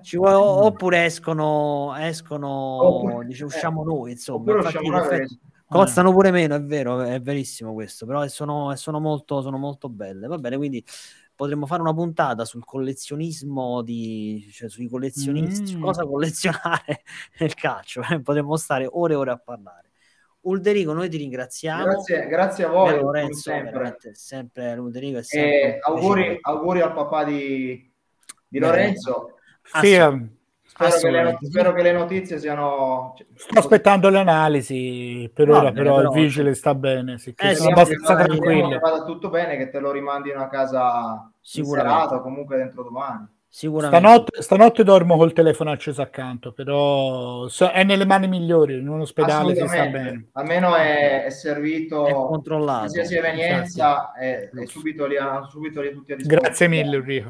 ci vuole, oppure escono escono oppure, dice, usciamo eh, noi insomma, infatti, in effetti, costano pure meno, è vero, è verissimo questo, però sono, sono, molto, sono molto belle. Va bene, quindi potremmo fare una puntata sul collezionismo di, cioè sui collezionisti, mm. su cosa collezionare nel calcio, eh? Potremmo stare ore e ore a parlare. Ulderico, noi ti ringraziamo. Grazie, grazie a voi, Lorenzo, sempre, sempre Ulderico è sempre eh, auguri, auguri al papà di, di Lorenzo. Sì, spero che, le, spero che le notizie siano... Sto aspettando le analisi, per no, ora però, però il vigile sta bene, sì, eh, sì, abbastanza tranquillo. Che vada tutto bene, che te lo rimandino a casa sicuramente in serata o comunque dentro domani. Sicuramente. Stanotte, stanotte dormo col telefono acceso accanto, però so, è nelle mani migliori, in un ospedale si sta bene. Almeno è, è servito, è controllato. Qualsiasi evenienza è, è subito lì, subito lì tutti a risposta. Grazie mille, Enrico.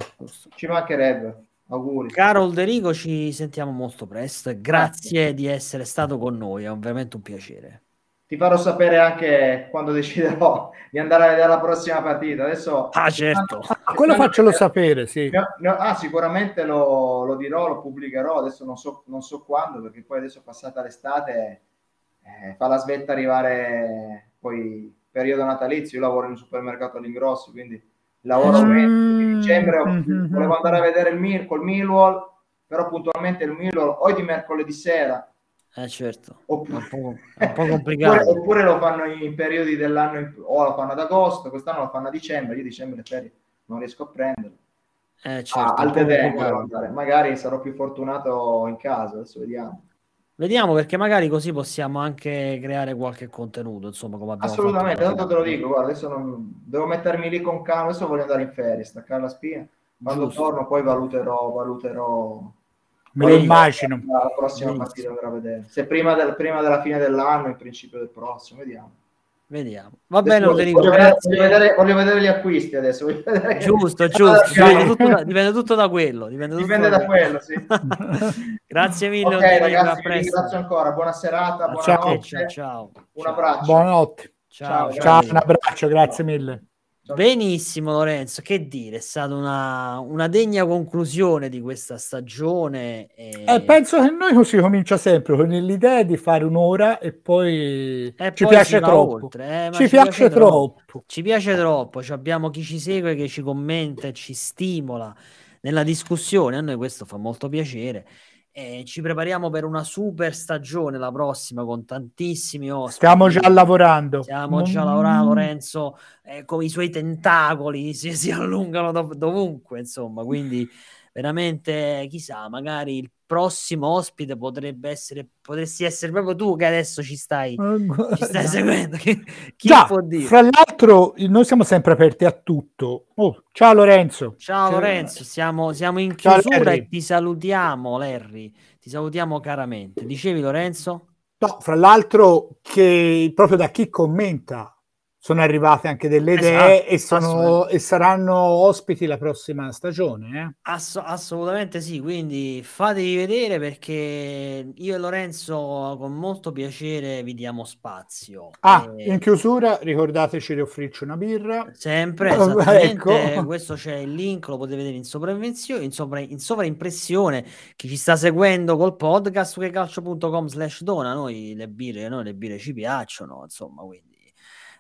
Ci mancherebbe. Auguri. Caro Ulderico, ci sentiamo molto presto. Grazie, Grazie di essere stato con noi, è veramente un piacere. Ti farò sapere anche quando deciderò di andare a vedere la prossima partita. Adesso ah, certo. Ah, quello faccelo sapere, sì. No, no, ah, sicuramente lo, lo dirò, lo pubblicherò. Adesso non so, non so quando, perché poi adesso è passata l'estate, eh, fa la svetta arrivare poi periodo natalizio. Io lavoro in un supermercato all'ingrosso, quindi lavoro mm-hmm. dicembre. Mm-hmm. Volevo andare a vedere il Mil- col Millwall, però puntualmente il Millwall o è di mercoledì sera. Eh certo, oppure, è, un po', è un po' complicato. Oppure, oppure lo fanno in periodi dell'anno, in, o lo fanno ad agosto, quest'anno lo fanno a dicembre. Io dicembre le ferie non riesco a prenderlo. Eh certo, ah, al tedesco, magari sarò più fortunato in casa, adesso vediamo. Vediamo, perché magari così possiamo anche creare qualche contenuto, insomma, come abbiamo assolutamente, fatto. Tanto te lo dico, guarda, adesso non devo mettermi lì con calma, adesso voglio andare in ferie, staccare la spina, quando Giusto. torno poi valuterò, valuterò me lo immagino la prossima partita andrà a vedere se prima, del, prima della fine dell'anno, in principio del prossimo, vediamo vediamo va bene. Voglio, voglio, vedere, voglio vedere gli acquisti adesso, voglio vedere... giusto giusto dipende, tutto da, dipende tutto da quello dipende, dipende tutto da quello, quello sì. Grazie mille, okay, ragazzi, vi ringrazio ancora, buona serata, buona ciao, notte, ciao, un abbraccio, buonanotte, ciao, ciao, ciao, un abbraccio, grazie mille. Benissimo Lorenzo, che dire, è stata una, una degna conclusione di questa stagione e... eh, penso che noi così comincia sempre con l'idea di fare un'ora e poi e ci poi piace troppo oltre, eh, ci, ci piace, piace troppo. troppo ci piace troppo, cioè abbiamo chi ci segue, che ci commenta e ci stimola nella discussione, a noi questo fa molto piacere e ci prepariamo per una super stagione la prossima con tantissimi ospiti. Stiamo già lavorando. Stiamo già lavorando, Lorenzo, eh, con i suoi tentacoli si, si allungano dov- dovunque, insomma, quindi veramente chissà, magari il prossimo ospite potrebbe essere, potresti essere proprio tu che adesso ci stai, oh, ci stai seguendo. Chi, chi già, può dire? Fra l'altro noi siamo sempre aperti a tutto. Oh, ciao Lorenzo. Ciao, ciao Lorenzo, siamo, siamo in chiusura e ti salutiamo, Larry. Ti salutiamo caramente. Dicevi Lorenzo? No, fra l'altro che proprio da chi commenta sono arrivate anche delle idee, esatto, e, sono, e saranno ospiti la prossima stagione. Eh? Ass- assolutamente sì, quindi fatevi vedere, perché io e Lorenzo con molto piacere vi diamo spazio. Ah, e... in chiusura ricordateci di offrirci una birra. Sempre, esattamente, ecco. Questo c'è il link, lo potete vedere in sovraimpressione, in, sovra- in sovraimpressione, chi ci sta seguendo col podcast, che calcio punto com slash dona, noi le birre, noi le birre ci piacciono, insomma, quindi.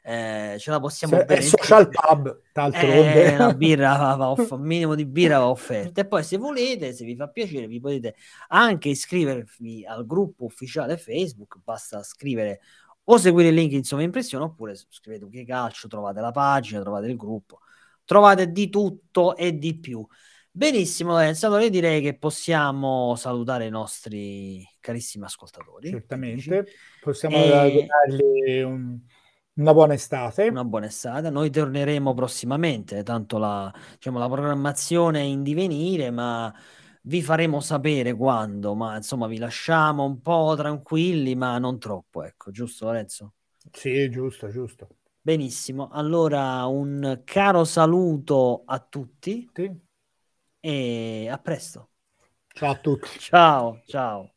Eh, ce la possiamo bere, è social pub, eh, una birra va, va off, un minimo di birra va offerta, e poi se volete, se vi fa piacere, vi potete anche iscrivervi al gruppo ufficiale Facebook, basta scrivere o seguire il link insomma in pressione, oppure scrivete Che Calcio, trovate la pagina, trovate il gruppo, trovate di tutto e di più. Benissimo, allora io direi che possiamo salutare i nostri carissimi ascoltatori, certamente possiamo e... dargli un Una buona estate. Una buona estate. Noi torneremo prossimamente, tanto la, diciamo, la programmazione è in divenire, ma vi faremo sapere quando, ma insomma vi lasciamo un po' tranquilli, ma non troppo, ecco, giusto Lorenzo? Sì, giusto, giusto. Benissimo, allora un caro saluto a tutti, sì. E a presto. Ciao a tutti. Ciao, ciao.